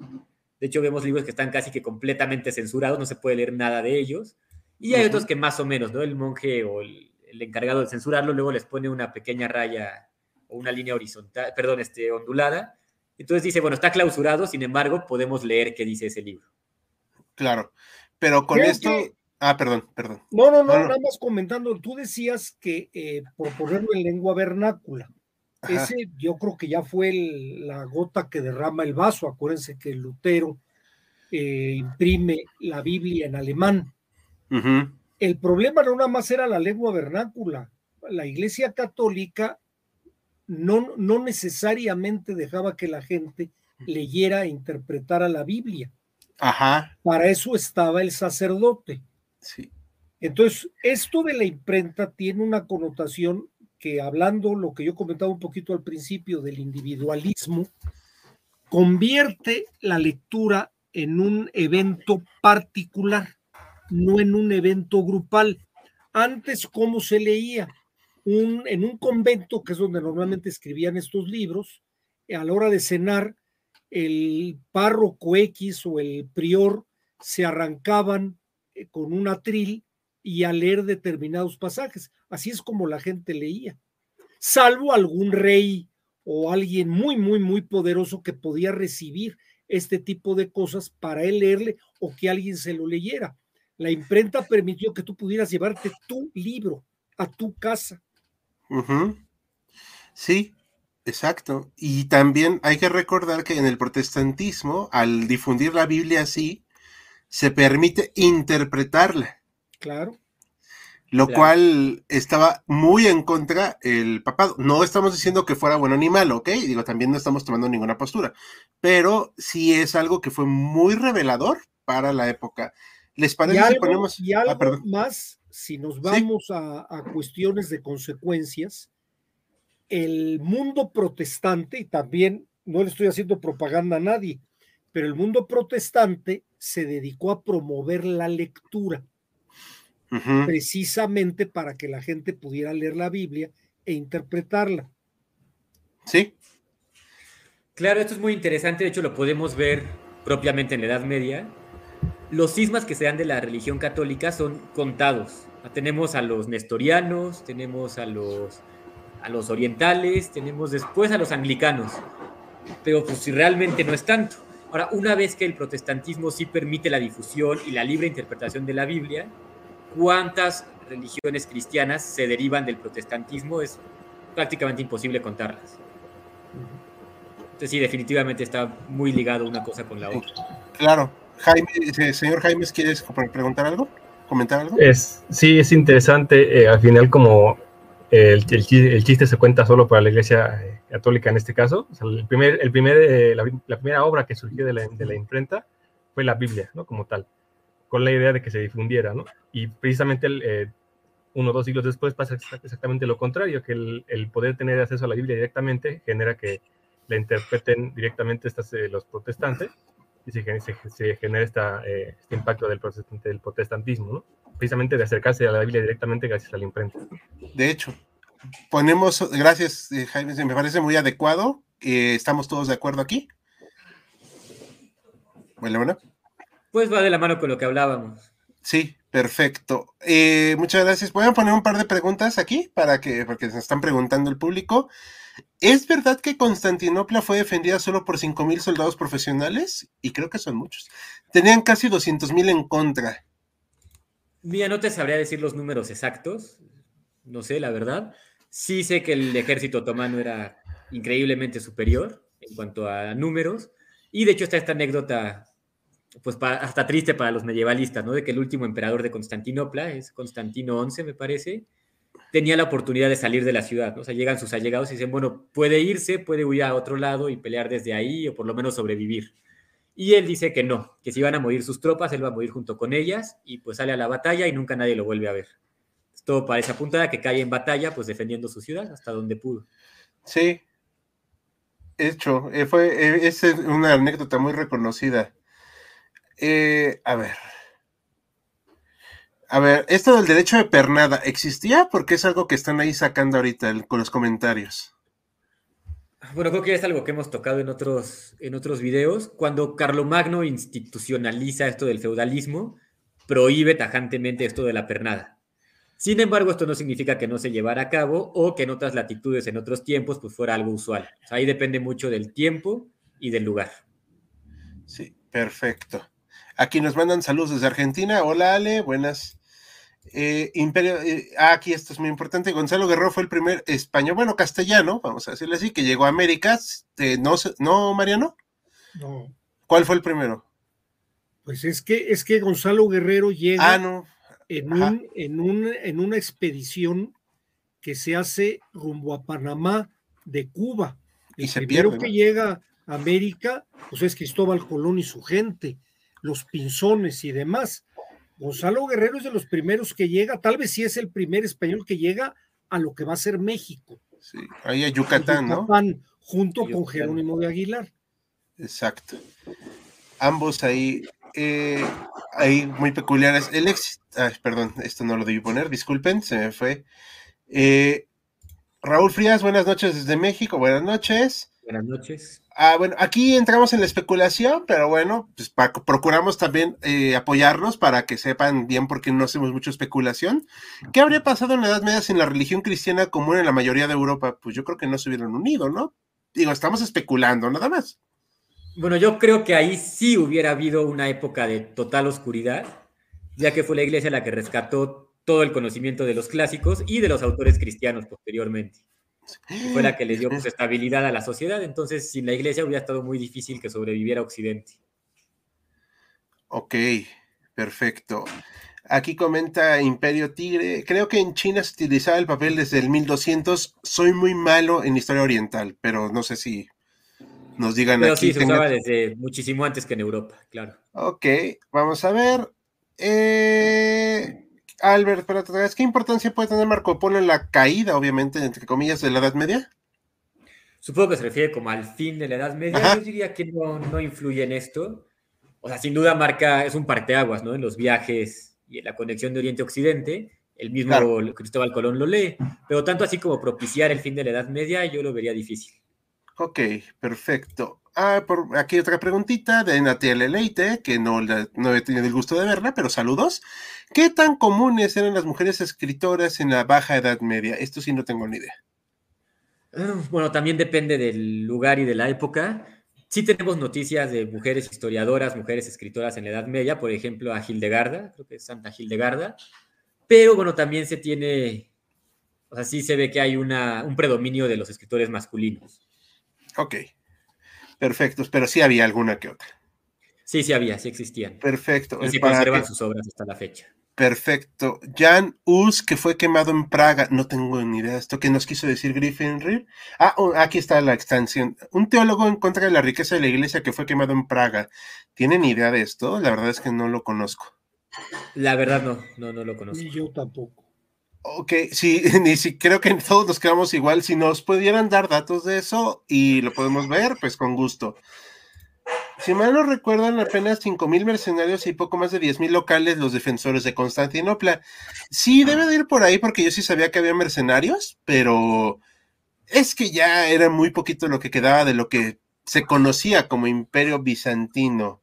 De hecho, vemos libros que están casi que completamente censurados, no se puede leer nada de ellos. Y hay uh-huh. otros que más o menos, ¿no? El monje o el, el encargado de censurarlo luego les pone una pequeña raya o una línea horizontal, perdón, este, ondulada. Entonces dice, bueno, está clausurado, sin embargo, podemos leer qué dice ese libro. Claro, pero con Creo esto... Que... Ah, perdón, perdón. No, no, no, no, nada más comentando, tú decías que eh, proponerlo en lengua vernácula. Ajá. Ese yo creo que ya fue el, la gota que derrama el vaso. Acuérdense que Lutero eh, imprime la Biblia en alemán. Uh-huh. El problema no nada más era la lengua vernácula. La Iglesia Católica no, no necesariamente dejaba que la gente leyera e interpretara la Biblia. Ajá. Para eso estaba el sacerdote. Sí. Entonces, esto de la imprenta tiene una connotación que, hablando lo que yo comentaba un poquito al principio del individualismo, convierte la lectura en un evento particular, no en un evento grupal. Antes, ¿cómo se leía? Un, en un convento, que es donde normalmente escribían estos libros, a la hora de cenar, el párroco X o el prior se arrancaban con un atril y a leer determinados pasajes. Así es como la gente leía, salvo algún rey o alguien muy, muy, muy poderoso que podía recibir este tipo de cosas para él leerle o que alguien se lo leyera. La imprenta permitió que tú pudieras llevarte tu libro a tu casa. Uh-huh. Sí. Exacto, y también hay que recordar que en el protestantismo, al difundir la Biblia así, se permite interpretarla. Claro. Lo claro. cual estaba muy en contra el papado. No estamos diciendo que fuera bueno ni malo, ¿ok? Digo, también no estamos tomando ninguna postura, pero sí es algo que fue muy revelador para la época. ¿Les parece si ponemos... Y algo ah, más, si nos vamos ¿Sí? a, a cuestiones de consecuencias... El mundo protestante, y también no le estoy haciendo propaganda a nadie, pero el mundo protestante se dedicó a promover la lectura, uh-huh. precisamente para que la gente pudiera leer la Biblia e interpretarla. Sí. Claro, esto es muy interesante, de hecho lo podemos ver propiamente en la Edad Media. Los cismas que se dan de la religión católica son contados. Tenemos a los nestorianos, tenemos a los... a los orientales, tenemos después a los anglicanos, pero pues si realmente no es tanto. Ahora, una vez que el protestantismo sí permite la difusión y la libre interpretación de la Biblia, ¿cuántas religiones cristianas se derivan del protestantismo? Es prácticamente imposible contarlas. Entonces sí, definitivamente está muy ligado una cosa con la otra. Claro. Jaime, señor Jaime, ¿quieres preguntar algo? ¿Comentar algo? Es, sí, es interesante, eh, al final como... El, el, chiste, el chiste se cuenta solo para la Iglesia Católica en este caso. O sea, el primer, el primer, eh, la, la primera obra que surgió de la, de la imprenta fue la Biblia, ¿no? Como tal, con la idea de que se difundiera, ¿no? Y precisamente el, eh, uno o dos siglos después pasa exactamente lo contrario, que el, el poder tener acceso a la Biblia directamente genera que la interpreten directamente estas, eh, los protestantes, y se, se, se genera esta, eh, este impacto del, del protestantismo, ¿no? Precisamente de acercarse a la Biblia directamente gracias a la imprenta. De hecho, ponemos, gracias Jaime, me parece muy adecuado, eh, estamos todos de acuerdo aquí, Bueno, bueno. Pues va de la mano con lo que hablábamos. Sí, perfecto. Eh, muchas gracias. Voy a poner un par de preguntas aquí para que, porque se están preguntando el público. ¿Es verdad que Constantinopla fue defendida solo por cinco mil soldados profesionales? Y creo que son muchos. Tenían casi doscientos mil en contra. Mira, no te sabría decir los números exactos. No sé, la verdad. Sí sé que el ejército otomano era increíblemente superior en cuanto a números. Y de hecho está esta anécdota, pues para, hasta triste para los medievalistas, ¿no? De que el último emperador de Constantinopla, es Constantino once, me parece, tenía la oportunidad de salir de la ciudad, ¿no? O sea, llegan sus allegados y dicen, bueno, puede irse, puede huir a otro lado y pelear desde ahí, o por lo menos sobrevivir. Y él dice que no, que si van a morir sus tropas, él va a morir junto con ellas, y pues sale a la batalla y nunca nadie lo vuelve a ver. Todo parece apuntar a que cae en batalla, pues defendiendo su ciudad hasta donde pudo. Sí, hecho, eh, fue, eh, es una anécdota muy reconocida. Eh, a ver, a ver, esto del derecho de pernada, ¿existía? Porque es algo que están ahí sacando ahorita el, con los comentarios. Bueno, creo que es algo que hemos tocado en otros, en otros videos. Cuando Carlomagno institucionaliza esto del feudalismo, prohíbe tajantemente esto de la pernada. Sin embargo, esto no significa que no se llevara a cabo o que en otras latitudes, en otros tiempos, pues fuera algo usual. O sea, ahí depende mucho del tiempo y del lugar. Sí, perfecto. Aquí nos mandan saludos desde Argentina. Hola, Ale, buenas. Eh, Imperio, eh, ah, aquí esto es muy importante. Gonzalo Guerrero fue el primer español, bueno, castellano, vamos a decirle así, que llegó a América. Eh, no, ¿No, Mariano? No. ¿Cuál fue el primero? Pues es que, es que Gonzalo Guerrero llega ah, no. en, un, en, un, en una expedición que se hace rumbo a Panamá de Cuba. El y se primero pierde, que ¿no? llega a América, pues es Cristóbal Colón y su gente, los pinzones y demás. Gonzalo Guerrero es de los primeros que llega, tal vez sí es el primer español que llega a lo que va a ser México. Sí, ahí a Yucatán, Yucatán ¿no? junto Yucatán. Con Jerónimo de Aguilar. Exacto. Ambos ahí, eh, ahí muy peculiares. El ex, ah, perdón, esto no lo debí poner, disculpen, se me fue. Eh, Raúl Frías, buenas noches desde México, buenas noches. Buenas noches. Ah, bueno, aquí entramos en la especulación, pero bueno, pues para, procuramos también eh, apoyarnos para que sepan bien por qué no hacemos mucha especulación. ¿Qué habría pasado en la Edad Media sin la religión cristiana común en la mayoría de Europa? Pues yo creo que no se hubieran unido, ¿no? Digo, estamos especulando, nada más. Bueno, yo creo que ahí sí hubiera habido una época de total oscuridad, ya que fue la Iglesia la que rescató todo el conocimiento de los clásicos y de los autores cristianos posteriormente. Fue la que les dio pues, estabilidad a la sociedad. Entonces sin la Iglesia hubiera estado muy difícil que sobreviviera Occidente. Ok, perfecto. Aquí comenta Imperio Tigre, creo que en China se utilizaba el papel desde el mil doscientos. Soy muy malo en historia oriental, pero no sé si nos digan pero aquí. Pero sí, se tenga... usaba desde muchísimo antes que en Europa, claro. Ok, vamos a ver. Eh... Albert, pero ¿qué importancia puede tener Marco Polo en la caída, obviamente, entre comillas, de la Edad Media? Supongo que se refiere como al fin de la Edad Media. Ajá. Yo diría que no, no influye en esto. O sea, sin duda marca, es un parteaguas, ¿no? En los viajes y en la conexión de Oriente-Occidente, el mismo claro. Cristóbal Colón lo lee, pero tanto así como propiciar el fin de la Edad Media, yo lo vería difícil. Ok, perfecto. Ah, por aquí otra preguntita de Natiele Leite, que no, no he tenido el gusto de verla, pero saludos. ¿Qué tan comunes eran las mujeres escritoras en la Baja Edad Media? Esto sí no tengo ni idea. Bueno, también depende del lugar y de la época. Sí tenemos noticias de mujeres historiadoras, mujeres escritoras en la Edad Media, por ejemplo, a Hildegarda, creo que es Santa Hildegarda, pero bueno, también se tiene, o sea, sí se ve que hay una, un predominio de los escritores masculinos. Ok. Perfectos, pero sí había alguna que otra. Sí, sí había, sí existían. Perfecto. Y se conservan sus obras hasta la fecha. Perfecto. Jan Hus, que fue quemado en Praga. No tengo ni idea de esto. ¿Qué nos quiso decir Griffin Rear? Ah, oh, aquí está la extensión. Un teólogo en contra de la riqueza de la iglesia que fue quemado en Praga. ¿Tienen idea de esto? La verdad es que no lo conozco. La verdad no, no, no lo conozco. Ni yo tampoco. Ok, sí, ni si, creo que todos nos quedamos igual. Si nos pudieran dar datos de eso y lo podemos ver, pues con gusto. Si mal no recuerdan, apenas cinco mil mercenarios y poco más de diez mil locales los defensores de Constantinopla. Sí, debe de ir por ahí porque yo sí sabía que había mercenarios, pero es que ya era muy poquito lo que quedaba de lo que se conocía como Imperio Bizantino.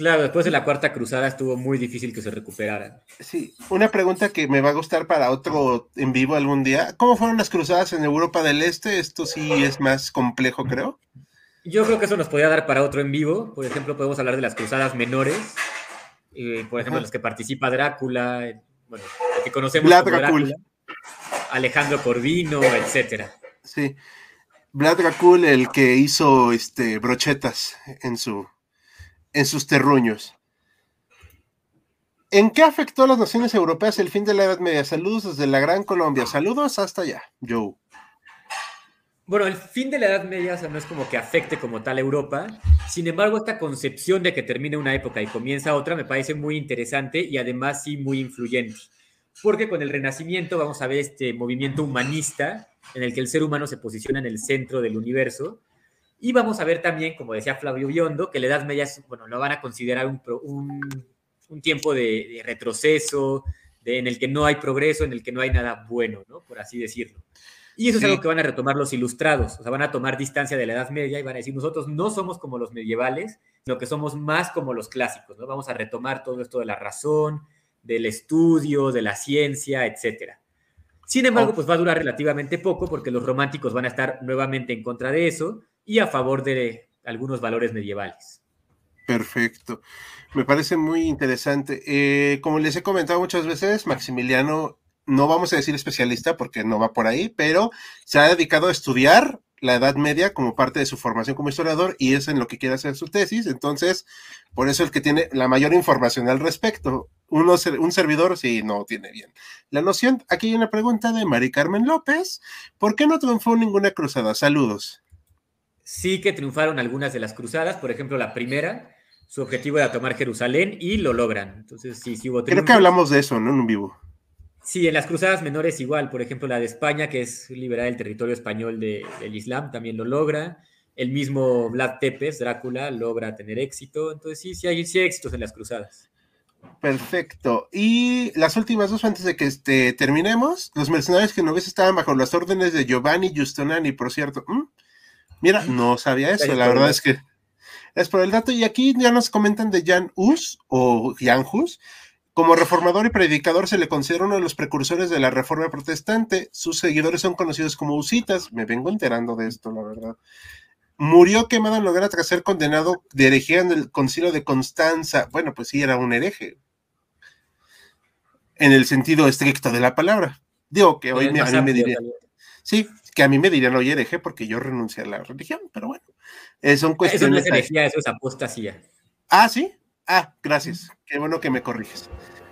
Claro, después de la Cuarta Cruzada estuvo muy difícil que se recuperaran. Sí, una pregunta que me va a gustar para otro en vivo algún día. ¿Cómo fueron las cruzadas en Europa del Este? Esto sí es más complejo, creo. Yo creo que eso nos podría dar para otro en vivo. Por ejemplo, podemos hablar de las cruzadas menores. Eh, por ejemplo, los que participa Drácula. Bueno, los que conocemos Vlad como Dracul. Drácula. Alejandro Corvino, etcétera. Sí. Vlad Dracul, el que hizo este, brochetas en su... en sus terruños. ¿En qué afectó a las naciones europeas el fin de la Edad Media? Saludos desde la Gran Colombia. Saludos hasta allá, Joe. Bueno, el fin de la Edad Media, o sea, no es como que afecte como tal a Europa. Sin embargo, esta concepción de que termina una época y comienza otra me parece muy interesante y además sí muy influyente. Porque con el Renacimiento vamos a ver este movimiento humanista en el que el ser humano se posiciona en el centro del universo. Y vamos a ver también, como decía Flavio Biondo, que la Edad Media, bueno, lo van a considerar un, un, un tiempo de, de retroceso, de, en el que no hay progreso, en el que no hay nada bueno, ¿no? Por así decirlo. Y eso sí. Es algo que van a retomar los ilustrados, o sea, van a tomar distancia de la Edad Media y van a decir, nosotros no somos como los medievales, sino que somos más como los clásicos, ¿no? Vamos a retomar todo esto de la razón, del estudio, de la ciencia, etcétera. Sin embargo, pues va a durar relativamente poco porque los románticos van a estar nuevamente en contra de eso y a favor de algunos valores medievales. Perfecto. Me parece muy interesante. Eh, como les he comentado muchas veces, Maximiliano, no vamos a decir especialista porque no va por ahí, pero se ha dedicado a estudiar la Edad Media como parte de su formación como historiador y es en lo que quiere hacer su tesis. Entonces, por eso el que tiene la mayor información al respecto. Uno, un servidor, sí, no tiene bien la noción. Aquí hay una pregunta de Mari Carmen López. ¿Por qué no triunfó ninguna cruzada? Saludos. Sí que triunfaron algunas de las cruzadas, por ejemplo, la primera, su objetivo era tomar Jerusalén y lo logran. Entonces, sí, sí hubo triunfo. Creo que hablamos de eso, ¿no? En un vivo. Sí, en las cruzadas menores igual, por ejemplo, la de España, que es liberar el territorio español de, del Islam, también lo logra. El mismo Vlad Tepes, Drácula, logra tener éxito. Entonces, sí, sí hay, sí hay éxitos en las cruzadas. Perfecto. Y las últimas dos antes de que este, terminemos. Los mercenarios genoveses estaban bajo las órdenes de Giovanni Giustonani, por cierto. ¿Mm? Mira, no sabía eso, la verdad es que es por el dato. Y aquí ya nos comentan de Jan Hus, o Jan Hus, como reformador y predicador se le considera uno de los precursores de la Reforma Protestante. Sus seguidores son conocidos como husitas, me vengo enterando de esto, la verdad. Murió quemado en hoguera tras ser condenado de herejía en el concilio de Constanza. Bueno, pues sí, era un hereje, en el sentido estricto de la palabra. Digo que hoy me, a mí me dirían, sí, que a mí me dirían, oye, hereje, porque yo renuncié a la religión, pero bueno, eh, son cuestiones... Eso no es herejía, eso es apostasía. Ah, ¿sí? Ah, gracias, qué bueno que me corriges.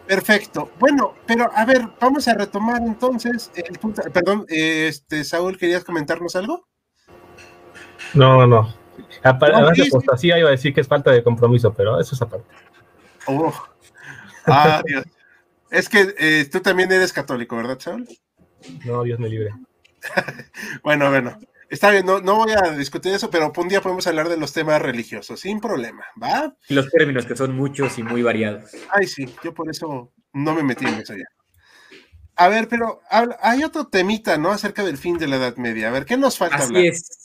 Perfecto, bueno, pero a ver, vamos a retomar entonces el punto... Perdón, este, Saúl, ¿querías comentarnos algo? No, no, no. Además de apostasía iba a decir que es falta de compromiso, pero eso es aparte. Oh, ah, Dios. Es que eh, tú también eres católico, ¿verdad, Saúl? No, Dios me libre. Bueno, bueno, está bien, no, no voy a discutir eso, pero un día podemos hablar de los temas religiosos, sin problema, ¿va? Y los términos que son muchos y muy variados. Ay, sí, yo por eso no me metí en eso ya. A ver, pero hay otro temita, ¿no? Acerca del fin de la Edad Media. A ver, ¿qué nos falta hablar? Así es.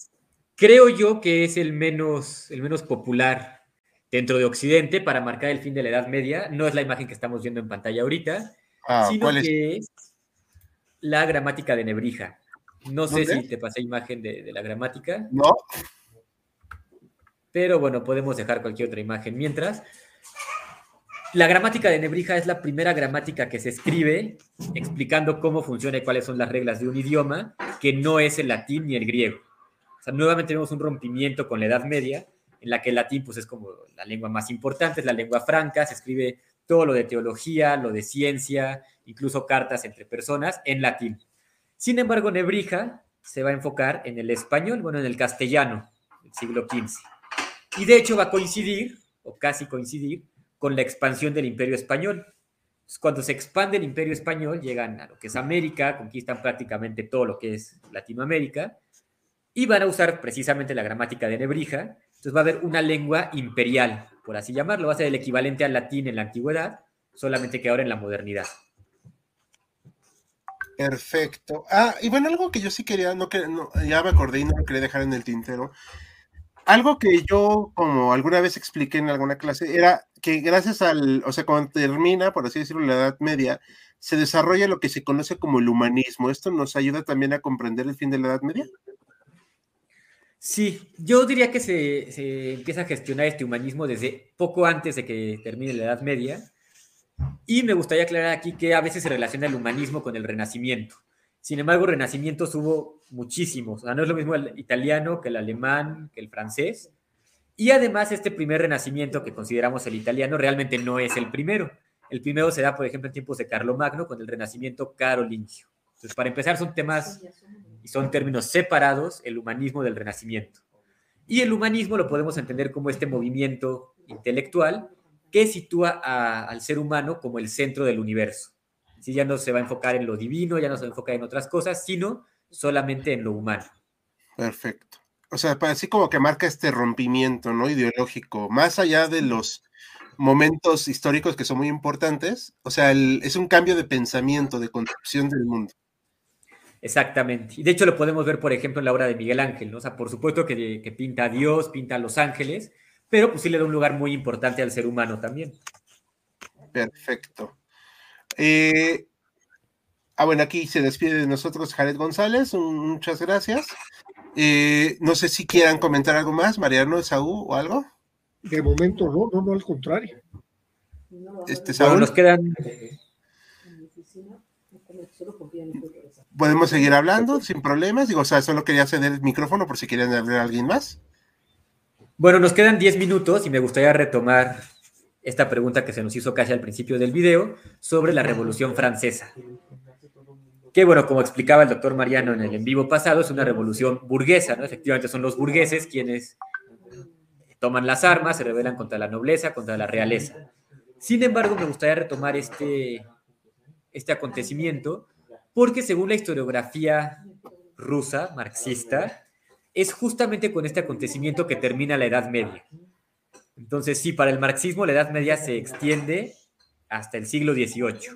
Creo yo que es el menos, el menos popular dentro de Occidente para marcar el fin de la Edad Media. No es la imagen que estamos viendo en pantalla ahorita, ah, sino ¿cuál es? Que es la gramática de Nebrija. No sé ¿Dónde? Si te pasé imagen de, de la gramática. No. Pero bueno, podemos dejar cualquier otra imagen. Mientras, la gramática de Nebrija es la primera gramática que se escribe explicando cómo funciona y cuáles son las reglas de un idioma que no es el latín ni el griego. O sea, nuevamente vemos un rompimiento con la Edad Media, en la que el latín pues, es como la lengua más importante, es la lengua franca, se escribe todo lo de teología, lo de ciencia, incluso cartas entre personas en latín. Sin embargo, Nebrija se va a enfocar en el español, bueno, en el castellano del siglo quince. Y de hecho va a coincidir, o casi coincidir, con la expansión del Imperio Español. Entonces, cuando se expande el Imperio Español, llegan a lo que es América, conquistan prácticamente todo lo que es Latinoamérica, y van a usar precisamente la gramática de Nebrija. Entonces va a haber una lengua imperial, por así llamarlo. Va a ser el equivalente al latín en la antigüedad, solamente que ahora en la modernidad. Perfecto. Ah, y bueno, algo que yo sí quería, no, no, ya me acordé y no lo quería dejar en el tintero. Algo que yo, como alguna vez expliqué en alguna clase, era que gracias al, o sea, cuando termina, por así decirlo, la Edad Media, se desarrolla lo que se conoce como el humanismo. ¿Esto nos ayuda también a comprender el fin de la Edad Media? Sí, yo diría que se, se empieza a gestionar este humanismo desde poco antes de que termine la Edad Media, y me gustaría aclarar aquí que a veces se relaciona el humanismo con el Renacimiento. Sin embargo, renacimientos hubo muchísimos. O sea, no es lo mismo el italiano que el alemán, que el francés. Y además, este primer renacimiento que consideramos el italiano realmente no es el primero. El primero se da, por ejemplo, en tiempos de Carlomagno con el renacimiento carolingio. Entonces, para empezar, son temas y son términos separados, el humanismo del renacimiento. Y el humanismo lo podemos entender como este movimiento intelectual que sitúa a, al ser humano como el centro del universo. Sí, ya no se va a enfocar en lo divino, ya no se va a enfocar en otras cosas, sino solamente en lo humano. Perfecto. O sea, así como que marca este rompimiento, ¿no?, ideológico, más allá de los momentos históricos que son muy importantes. O sea, el, es un cambio de pensamiento, de concepción del mundo. Exactamente. Y de hecho lo podemos ver, por ejemplo, en la obra de Miguel Ángel, ¿no? O sea, por supuesto que, que pinta a Dios, pinta a los ángeles, pero pues sí le da un lugar muy importante al ser humano también. Perfecto. Eh, ah, bueno, aquí se despide de nosotros Jared González. Un, muchas gracias. Eh, no sé si quieran comentar algo más, Mariano, Saúl o algo. De momento no, no, no, al contrario. Este, Saúl, nos quedan. Podemos seguir hablando sin problemas. Digo, o sea, solo quería ceder el micrófono por si querían hablar a alguien más. Bueno, nos quedan diez minutos y me gustaría retomar esta pregunta que se nos hizo casi al principio del video sobre la Revolución Francesa. Que, bueno, como explicaba el doctor Mariano en el en vivo pasado, es una revolución burguesa, ¿no? Efectivamente son los burgueses quienes toman las armas, se rebelan contra la nobleza, contra la realeza. Sin embargo, me gustaría retomar este, este acontecimiento porque, según la historiografía rusa, marxista, es justamente con este acontecimiento que termina la Edad Media. Entonces, sí, para el marxismo la Edad Media se extiende hasta el siglo dieciocho.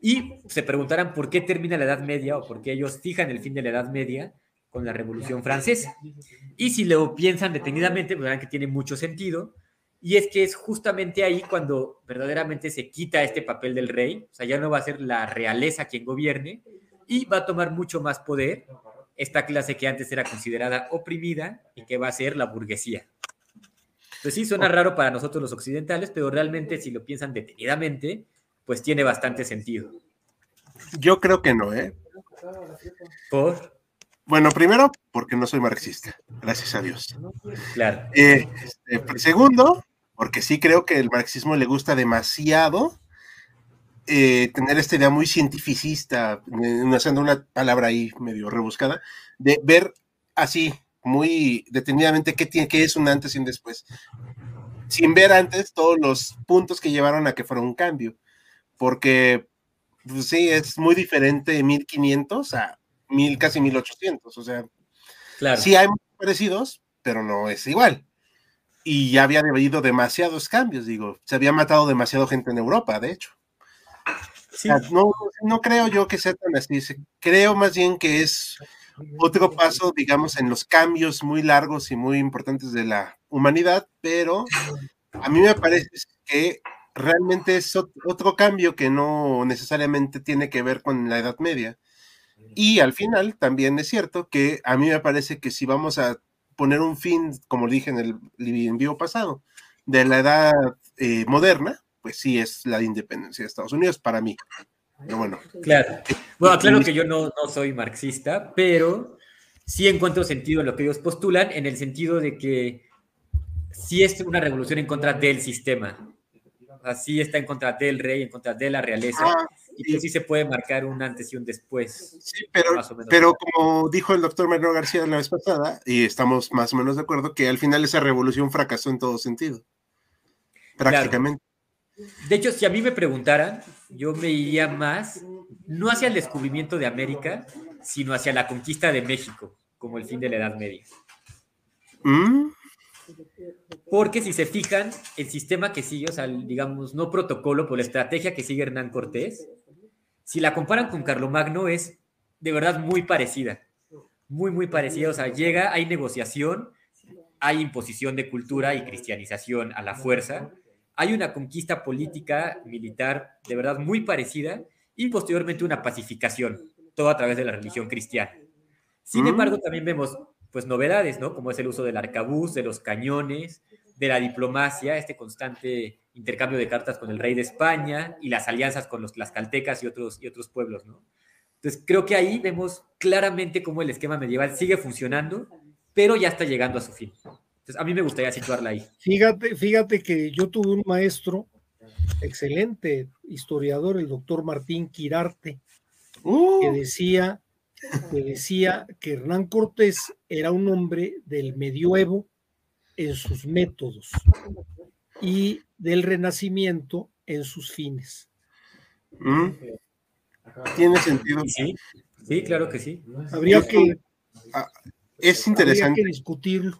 Y se preguntarán por qué termina la Edad Media o por qué ellos fijan el fin de la Edad Media con la Revolución Francesa. Y si lo piensan detenidamente, verán que tiene mucho sentido. Y es que es justamente ahí cuando verdaderamente se quita este papel del rey. O sea, ya no va a ser la realeza quien gobierne y va a tomar mucho más poder esta clase que antes era considerada oprimida y que va a ser la burguesía. Pues sí, suena raro para nosotros los occidentales, pero realmente si lo piensan detenidamente, pues tiene bastante sentido. Yo creo que no, ¿eh? ¿Por? Bueno, primero, porque no soy marxista, gracias a Dios. Claro. Eh, este, segundo, porque sí creo que el marxismo le gusta demasiado eh, tener esta idea muy cientificista, usando una palabra ahí medio rebuscada, de ver así muy detenidamente qué tiene, qué es un antes y un después, sin ver antes todos los puntos que llevaron a que fuera un cambio, porque pues sí, es muy diferente mil quinientos a mil, casi mil ochocientos, o sea, claro. Sí hay muchos parecidos, pero no es igual, y ya había habido demasiados cambios, digo, se había matado demasiado gente en Europa, de hecho. Sí. O sea, no, no creo yo que sea tan así, creo más bien que es otro paso, digamos, en los cambios muy largos y muy importantes de la humanidad, pero a mí me parece que realmente es otro cambio que no necesariamente tiene que ver con la Edad Media. Y al final también es cierto que a mí me parece que si vamos a poner un fin, como dije en el envío pasado, de la edad eh, moderna, pues sí es la independencia de Estados Unidos para mí. Pero bueno. Claro. Bueno, claro que yo no, no soy marxista, pero sí encuentro sentido en lo que ellos postulan, en el sentido de que sí es una revolución en contra del sistema. Así está en contra del rey, en contra de la realeza, ah, y que sí se puede marcar un antes y un después. Sí, pero, más o menos. Pero como dijo el doctor Mariano García la vez pasada, y estamos más o menos de acuerdo, que al final esa revolución fracasó en todo sentido. Prácticamente. Claro. De hecho, si a mí me preguntaran, yo me iría más, no hacia el descubrimiento de América, sino hacia la conquista de México, como el fin de la Edad Media. ¿Mm? Porque si se fijan, el sistema que sigue, o sea, el, digamos, no protocolo, por la estrategia que sigue Hernán Cortés, si la comparan con Carlomagno, es de verdad muy parecida. Muy, muy parecida. O sea, llega, hay negociación, hay imposición de cultura y cristianización a la fuerza, hay una conquista política, militar, de verdad muy parecida, y posteriormente una pacificación, todo a través de la religión cristiana. Sin embargo, también vemos pues novedades, ¿no? Como es el uso del arcabuz, de los cañones, de la diplomacia, este constante intercambio de cartas con el rey de España y las alianzas con los tlaxcaltecas y otros, y otros pueblos, ¿no? Entonces, creo que ahí vemos claramente cómo el esquema medieval sigue funcionando, pero ya está llegando a su fin. Entonces, a mí me gustaría situarla ahí. Fíjate, fíjate que yo tuve un maestro, excelente historiador, el doctor Martín Quirarte, uh. que decía, que decía que Hernán Cortés era un hombre del medioevo en sus métodos y del renacimiento en sus fines. ¿Mm? Tiene sentido. Sí, sí, claro que sí. Habría que, ah, es interesante. Habría que discutirlo.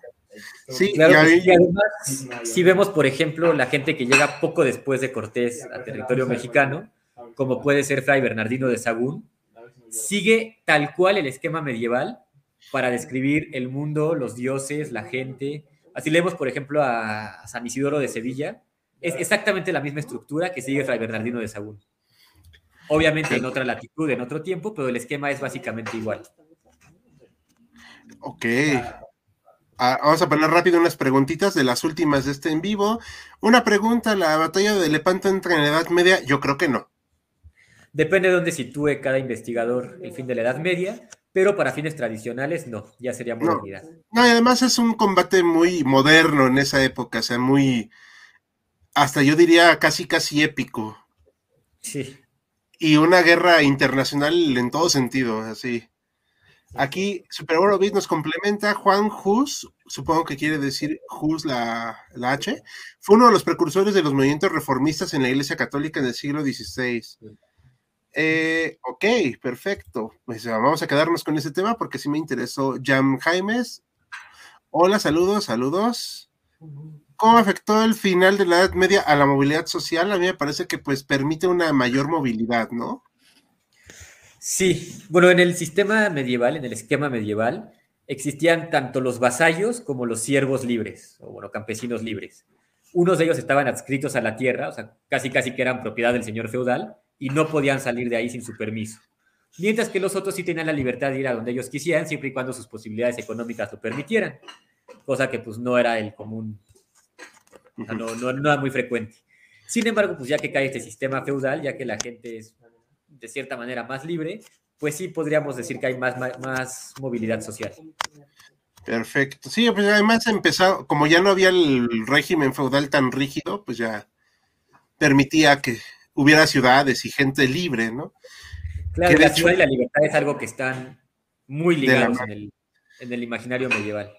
Sí, claro que sí. Y además, si vemos, por ejemplo, la gente que llega poco después de Cortés a territorio mexicano, como puede ser Fray Bernardino de Sahagún, sigue tal cual el esquema medieval para describir el mundo, los dioses, la gente. Así leemos, por ejemplo, a San Isidoro de Sevilla. Es exactamente la misma estructura que sigue Fray Bernardino de Sahagún. Obviamente en otra latitud, en otro tiempo, pero el esquema es básicamente igual. Ok. Ah, vamos a poner rápido unas preguntitas de las últimas de este en vivo. Una pregunta, ¿la batalla de Lepanto entra en la Edad Media? Yo creo que no. Depende de dónde sitúe cada investigador el fin de la Edad Media, pero para fines tradicionales no, ya sería modernidad. No, no, y además es un combate muy moderno en esa época, o sea, muy, hasta yo diría casi casi épico. Sí. Y una guerra internacional en todo sentido, así. Aquí, Superborovic nos complementa, Jan Hus, supongo que quiere decir Hus la, la H, fue uno de los precursores de los movimientos reformistas en la Iglesia Católica en el siglo dieciséis. Eh, ok, perfecto, pues vamos a quedarnos con ese tema porque sí me interesó. Jam Jaimes, hola, saludos, saludos. ¿Cómo afectó el final de la Edad Media a la movilidad social? A mí me parece que pues permite una mayor movilidad, ¿no? Sí, bueno, en el sistema medieval, en el esquema medieval, existían tanto los vasallos como los siervos libres, o bueno, campesinos libres. Unos de ellos estaban adscritos a la tierra, o sea, casi casi que eran propiedad del señor feudal, y no podían salir de ahí sin su permiso. Mientras que los otros sí tenían la libertad de ir a donde ellos quisieran, siempre y cuando sus posibilidades económicas lo permitieran, cosa que pues no era el común, o sea, no, no, no era muy frecuente. Sin embargo, pues ya que cae este sistema feudal, ya que la gente es de cierta manera más libre, pues sí podríamos decir que hay más, más, más movilidad social. Perfecto. Sí, pues además empezó, como ya no había el régimen feudal tan rígido, pues ya permitía que hubiera ciudades y gente libre, ¿no? Claro, la ciudad y la libertad es algo que están muy ligados en el, en el imaginario medieval.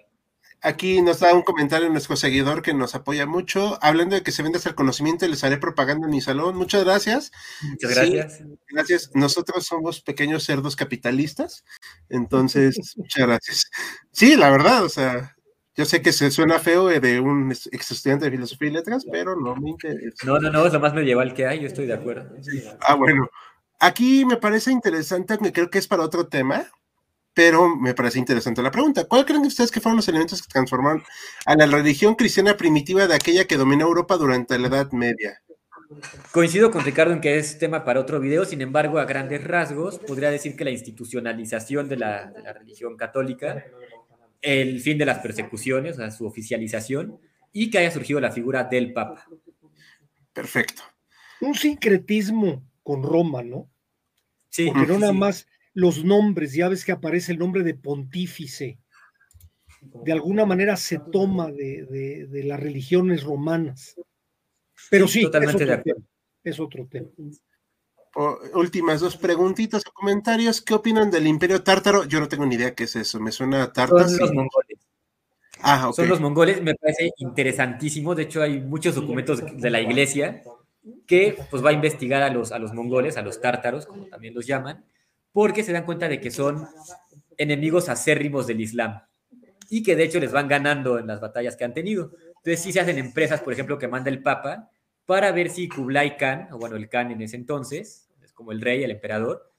Aquí nos da un comentario nuestro seguidor que nos apoya mucho, hablando de que se vende hasta el conocimiento y les haré propaganda en mi salón. Muchas gracias. Muchas gracias. Sí, gracias. Nosotros somos pequeños cerdos capitalistas, entonces muchas gracias. Sí, la verdad, o sea, yo sé que se suena feo de un ex estudiante de filosofía y letras, pero no me interesa. No, no, no, es lo más medieval que hay, yo estoy de acuerdo. Sí. Ah, bueno. Aquí me parece interesante, creo que es para otro tema, pero me parece interesante la pregunta. ¿Cuál creen ustedes que fueron los elementos que transformaron a la religión cristiana primitiva de aquella que dominó Europa durante la Edad Media? Coincido con Ricardo en que es tema para otro video, sin embargo, a grandes rasgos, podría decir que la institucionalización de la, de la religión católica, el fin de las persecuciones, o sea, su oficialización, y que haya surgido la figura del Papa. Perfecto. Un sincretismo con Roma, ¿no? Sí. Porque no nada más los nombres, ya ves que aparece el nombre de pontífice, de alguna manera se toma de, de, de las religiones romanas. Pero sí, totalmente de acuerdo. Es otro tema. Oh, últimas dos preguntitas o comentarios. ¿Qué opinan del Imperio Tártaro? Yo no tengo ni idea qué es eso, me suena a tártaro. Son los mongoles. Ah, okay. Son los mongoles, me parece interesantísimo. De hecho, hay muchos documentos de la iglesia que pues, va a investigar a los, a los mongoles, a los tártaros, como también los llaman, porque se dan cuenta de que son enemigos acérrimos del Islam y que de hecho les van ganando en las batallas que han tenido. Entonces sí se hacen empresas, por ejemplo, que manda el Papa para ver si Kublai Khan, o bueno, el Khan en ese entonces, es como el rey, el emperador,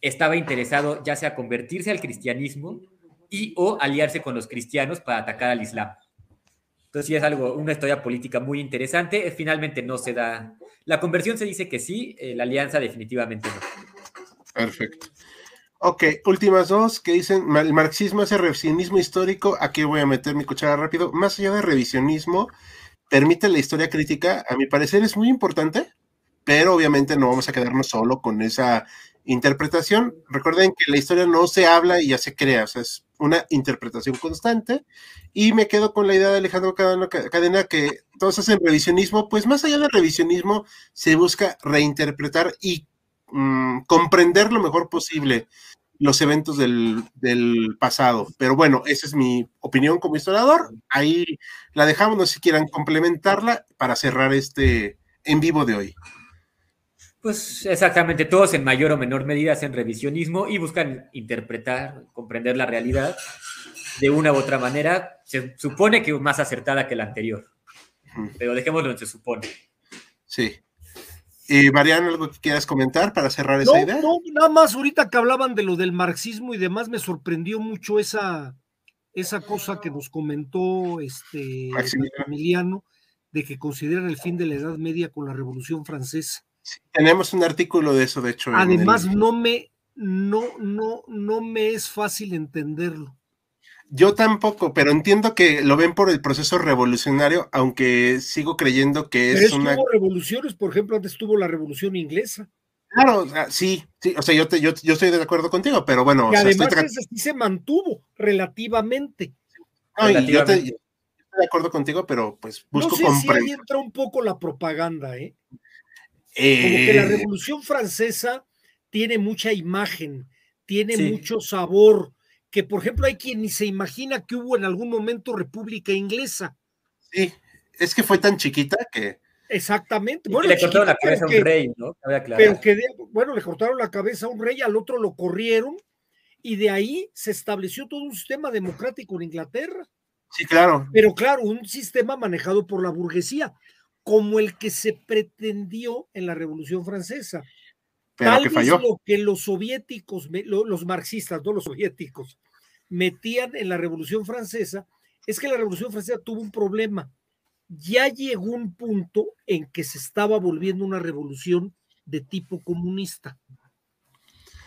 estaba interesado ya sea convertirse al cristianismo y o aliarse con los cristianos para atacar al Islam. Entonces sí es algo, una historia política muy interesante. Finalmente no se da. La conversión se dice que sí, eh, la alianza definitivamente no. Perfecto. Ok, últimas dos que dicen, el marxismo hace revisionismo histórico, aquí voy a meter mi cuchara rápido, más allá de revisionismo, permite la historia crítica, a mi parecer es muy importante, pero obviamente no vamos a quedarnos solo con esa interpretación. Recuerden que la historia no se habla y ya se crea, o sea, es una interpretación constante, y me quedo con la idea de Alejandro Cadena, que todos hacen revisionismo, pues más allá del revisionismo se busca reinterpretar y Mm, comprender lo mejor posible los eventos del, del pasado, pero bueno, esa es mi opinión como historiador, ahí la dejamos, no sé si quieran complementarla para cerrar este en vivo de hoy. Pues exactamente, todos en mayor o menor medida hacen revisionismo y buscan interpretar, comprender la realidad de una u otra manera, se supone que más acertada que la anterior, mm. pero dejémoslo en se supone. Sí. Eh, Mariano, ¿algo que quieras comentar para cerrar esa no, idea? No, nada más ahorita que hablaban de lo del marxismo y demás, me sorprendió mucho esa, esa cosa que nos comentó este Maximiliano, de que consideran el fin de la Edad Media con la Revolución Francesa. Sí, tenemos un artículo de eso, de hecho. Además, el... no me, no, no, no me es fácil entenderlo. Yo tampoco, pero entiendo que lo ven por el proceso revolucionario, aunque sigo creyendo que es una... Pero estuvo revoluciones, por ejemplo, antes tuvo la Revolución Inglesa. Claro, sí, sí, o sea, yo, te, yo, yo estoy de acuerdo contigo, pero bueno... Y o sea, además estoy... esa sí se mantuvo, relativamente. No, relativamente. Yo, te, yo estoy de acuerdo contigo, pero pues busco comprender. No sé comprender. Si ahí entra un poco la propaganda, ¿eh? ¿eh? Como que la Revolución Francesa tiene mucha imagen, tiene sí. mucho sabor... que por ejemplo hay quien ni se imagina que hubo en algún momento República Inglesa. Sí, es que fue tan chiquita que... Exactamente. Bueno, que le cortaron la cabeza a un rey, ¿no? Pero que, de, bueno, le cortaron la cabeza a un rey, al otro lo corrieron, y de ahí se estableció todo un sistema democrático en Inglaterra. Sí, claro. Pero claro, un sistema manejado por la burguesía, como el que se pretendió en la Revolución Francesa. Pero tal que vez falló. Lo que los soviéticos, los marxistas, no los soviéticos, metían en la Revolución Francesa, es que la Revolución Francesa tuvo un problema. Ya llegó un punto en que se estaba volviendo una revolución de tipo comunista.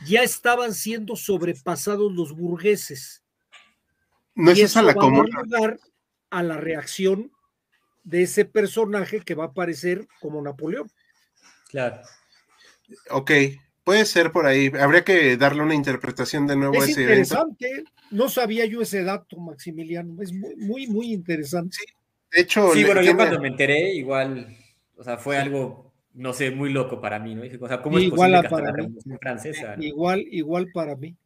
Ya estaban siendo sobrepasados los burgueses. No es esa la comuna. Y eso va a lugar a la reacción de ese personaje que va a aparecer como Napoleón. Claro. Ok, puede ser por ahí, habría que darle una interpretación de nuevo es a ese interesante, evento. No sabía yo ese dato, Maximiliano, es muy, muy, muy interesante. Sí, de hecho, sí, bueno, tiene... yo cuando me enteré, igual, o sea, fue algo, no sé, muy loco para mí, ¿no? O sea, ¿cómo es igual posible para la Revolución Francesa, ¿no? Igual, igual para mí.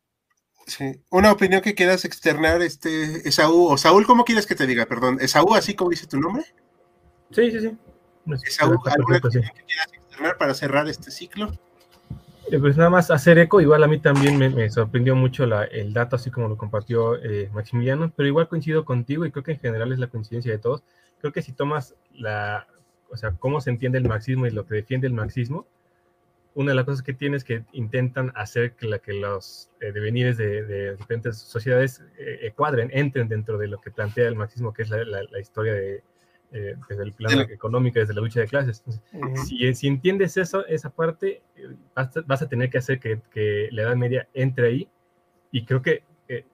Sí, una opinión que quieras externar, este, Esaú, o Saúl, ¿cómo quieres que te diga? Perdón, Esaú, así como dice tu nombre. Sí, sí, sí. Esaú, ¿alguna opinión que quieras externar para cerrar este ciclo? Eh, pues nada más hacer eco, igual a mí también me, me sorprendió mucho la, el dato así como lo compartió eh, Maximiliano, pero igual coincido contigo y creo que en general es la coincidencia de todos. Creo que si tomas la, o sea, cómo se entiende el marxismo y lo que defiende el marxismo, una de las cosas que tiene es que intentan hacer que, la, que los eh, devenires de, de diferentes sociedades eh, cuadren, entren dentro de lo que plantea el marxismo, que es la, la, la historia de Eh, desde el plano económico, desde la lucha de clases. Entonces, uh-huh. si, si entiendes eso, esa parte, vas a, vas a tener que hacer que, que la Edad Media entre ahí, y creo que eh,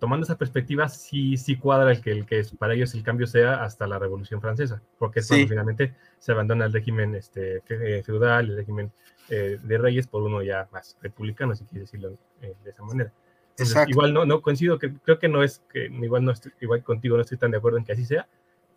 tomando esa perspectiva, sí, sí cuadra el que, el que es, para ellos el cambio sea hasta la Revolución Francesa, porque es sí. cuando finalmente se abandona el régimen este, feudal, el régimen eh, de reyes, por uno ya más republicano, si quieres decirlo eh, de esa manera. Entonces, igual no, no coincido, que, creo que no es, que igual, no estoy, igual contigo no estoy tan de acuerdo en que así sea,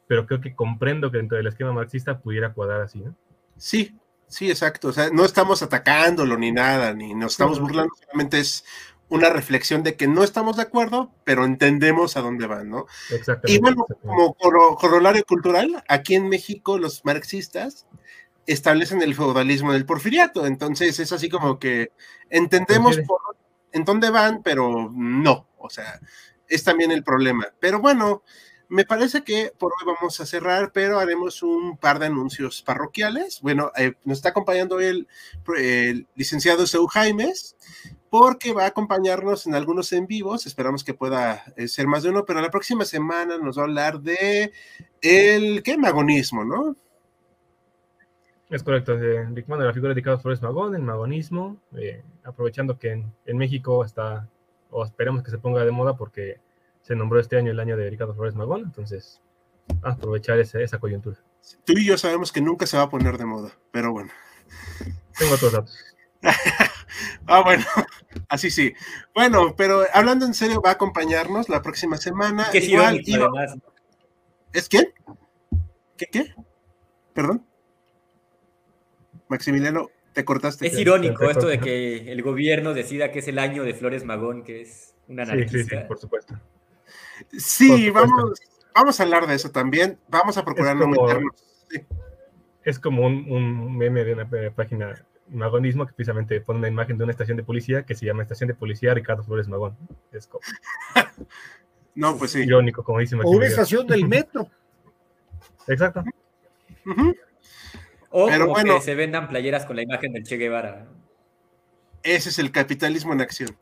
pero creo que comprendo que dentro del esquema marxista pudiera cuadrar así, ¿no? Sí, sí, exacto. O sea, no estamos atacándolo ni nada, ni nos estamos burlando, solamente es una reflexión de que no estamos de acuerdo, pero entendemos a dónde van, ¿no? Exactamente. Y bueno, como coro- corolario cultural, aquí en México los marxistas establecen el feudalismo del porfiriato, entonces es así como que entendemos por, en dónde van, pero no, o sea, es también el problema. Pero bueno... Me parece que por hoy vamos a cerrar, pero haremos un par de anuncios parroquiales. Bueno, eh, nos está acompañando hoy el, el licenciado Seu Jaimes. porque va a acompañarnos en algunos en vivos, esperamos que pueda eh, ser más de uno, pero la próxima semana nos va a hablar de el, ¿qué? Magonismo, ¿no? Es correcto, de Rick Mano, la figura de Carlos Flores Magón, el magonismo, eh, aprovechando que en, en México está, o esperemos que se ponga de moda porque se nombró este año el año de Ricardo Flores Magón, entonces aprovechar esa, esa coyuntura. Tú y yo sabemos que nunca se va a poner de moda, pero bueno. Tengo otros datos. Ah, bueno, así sí. Bueno, pero hablando en serio, va a acompañarnos la próxima semana. ¿Qué igual, sí, iba... ¿Es quién? ¿Qué? ¿Qué? ¿Perdón? Maximiliano, te cortaste. Es irónico esto de que el gobierno decida que es el año de Flores Magón, que es una anarquista. Sí, sí, sí, por supuesto. Sí, por supuesto. vamos vamos a hablar de eso también. Vamos a procurar no meternos. Sí. Es como un, un meme de una página magonismo que precisamente pone una imagen de una estación de policía que se llama Estación de Policía Ricardo Flores Magón. Es como... no, pues sí. Es irónico, como dice Maximiliano. O una estación del metro. Exacto. Uh -huh. O pero como bueno, que se vendan playeras con la imagen del Che Guevara. Ese es el capitalismo en acción.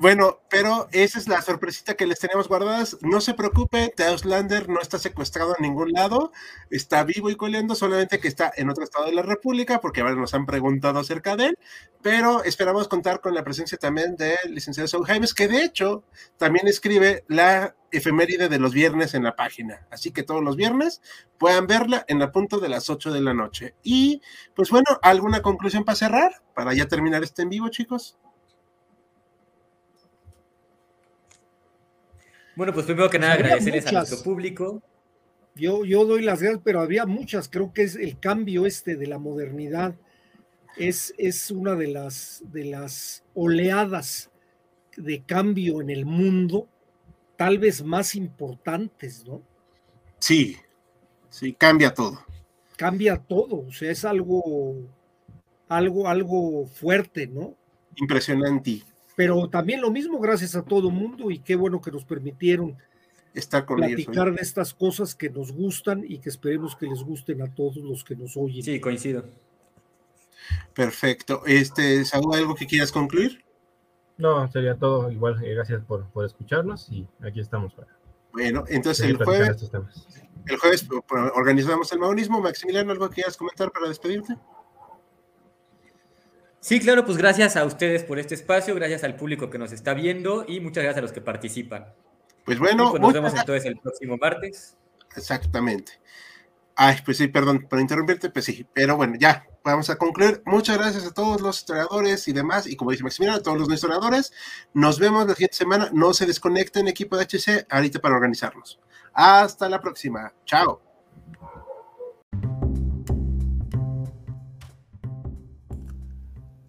Bueno, pero esa es la sorpresita que les tenemos guardadas. No se preocupe, Teuslander no está secuestrado a ningún lado. Está vivo y coleando, solamente que está en otro estado de la República, porque bueno, nos han preguntado acerca de él. Pero esperamos contar con la presencia también del licenciado Saúl Jaimes, que de hecho también escribe la efeméride de los viernes en la página, así que todos los viernes puedan verla en la punto de las ocho de la noche. Y pues bueno, ¿alguna conclusión para cerrar? Para ya terminar este en vivo, chicos. Bueno, pues primero que nada había agradecerles muchas. a nuestro público. Yo, yo doy las gracias, pero había muchas, creo que es el cambio este de la modernidad, es, es una de las, de las oleadas de cambio en el mundo tal vez más importantes, ¿no? Sí, sí, cambia todo. Cambia todo, o sea, es algo, algo, algo fuerte, ¿no? Impresionante. Pero también lo mismo, gracias a todo mundo, y qué bueno que nos permitieron estar con platicar ellos de estas cosas que nos gustan y que esperemos que les gusten a todos los que nos oyen. Sí, coincido. Perfecto. Este, Saúl, ¿algo que quieras concluir? No, sería todo. Igual, eh, gracias por, por escucharnos y aquí estamos. Para bueno, entonces el jueves, el jueves organizamos el magonismo. Maximiliano, ¿algo que quieras comentar para despedirte? Sí, claro, pues gracias a ustedes por este espacio, gracias al público que nos está viendo y muchas gracias a los que participan. Pues bueno. Pues nos vemos entonces el próximo martes. Exactamente. Ay, pues sí, perdón por interrumpirte, pues sí, pero bueno, ya. Vamos a concluir. Muchas gracias a todos los historiadores y demás, y como dice Maximiliano, a todos los no historiadores. Nos vemos la siguiente semana. No se desconecten, equipo de H C, ahorita para organizarnos. Hasta la próxima. Chao.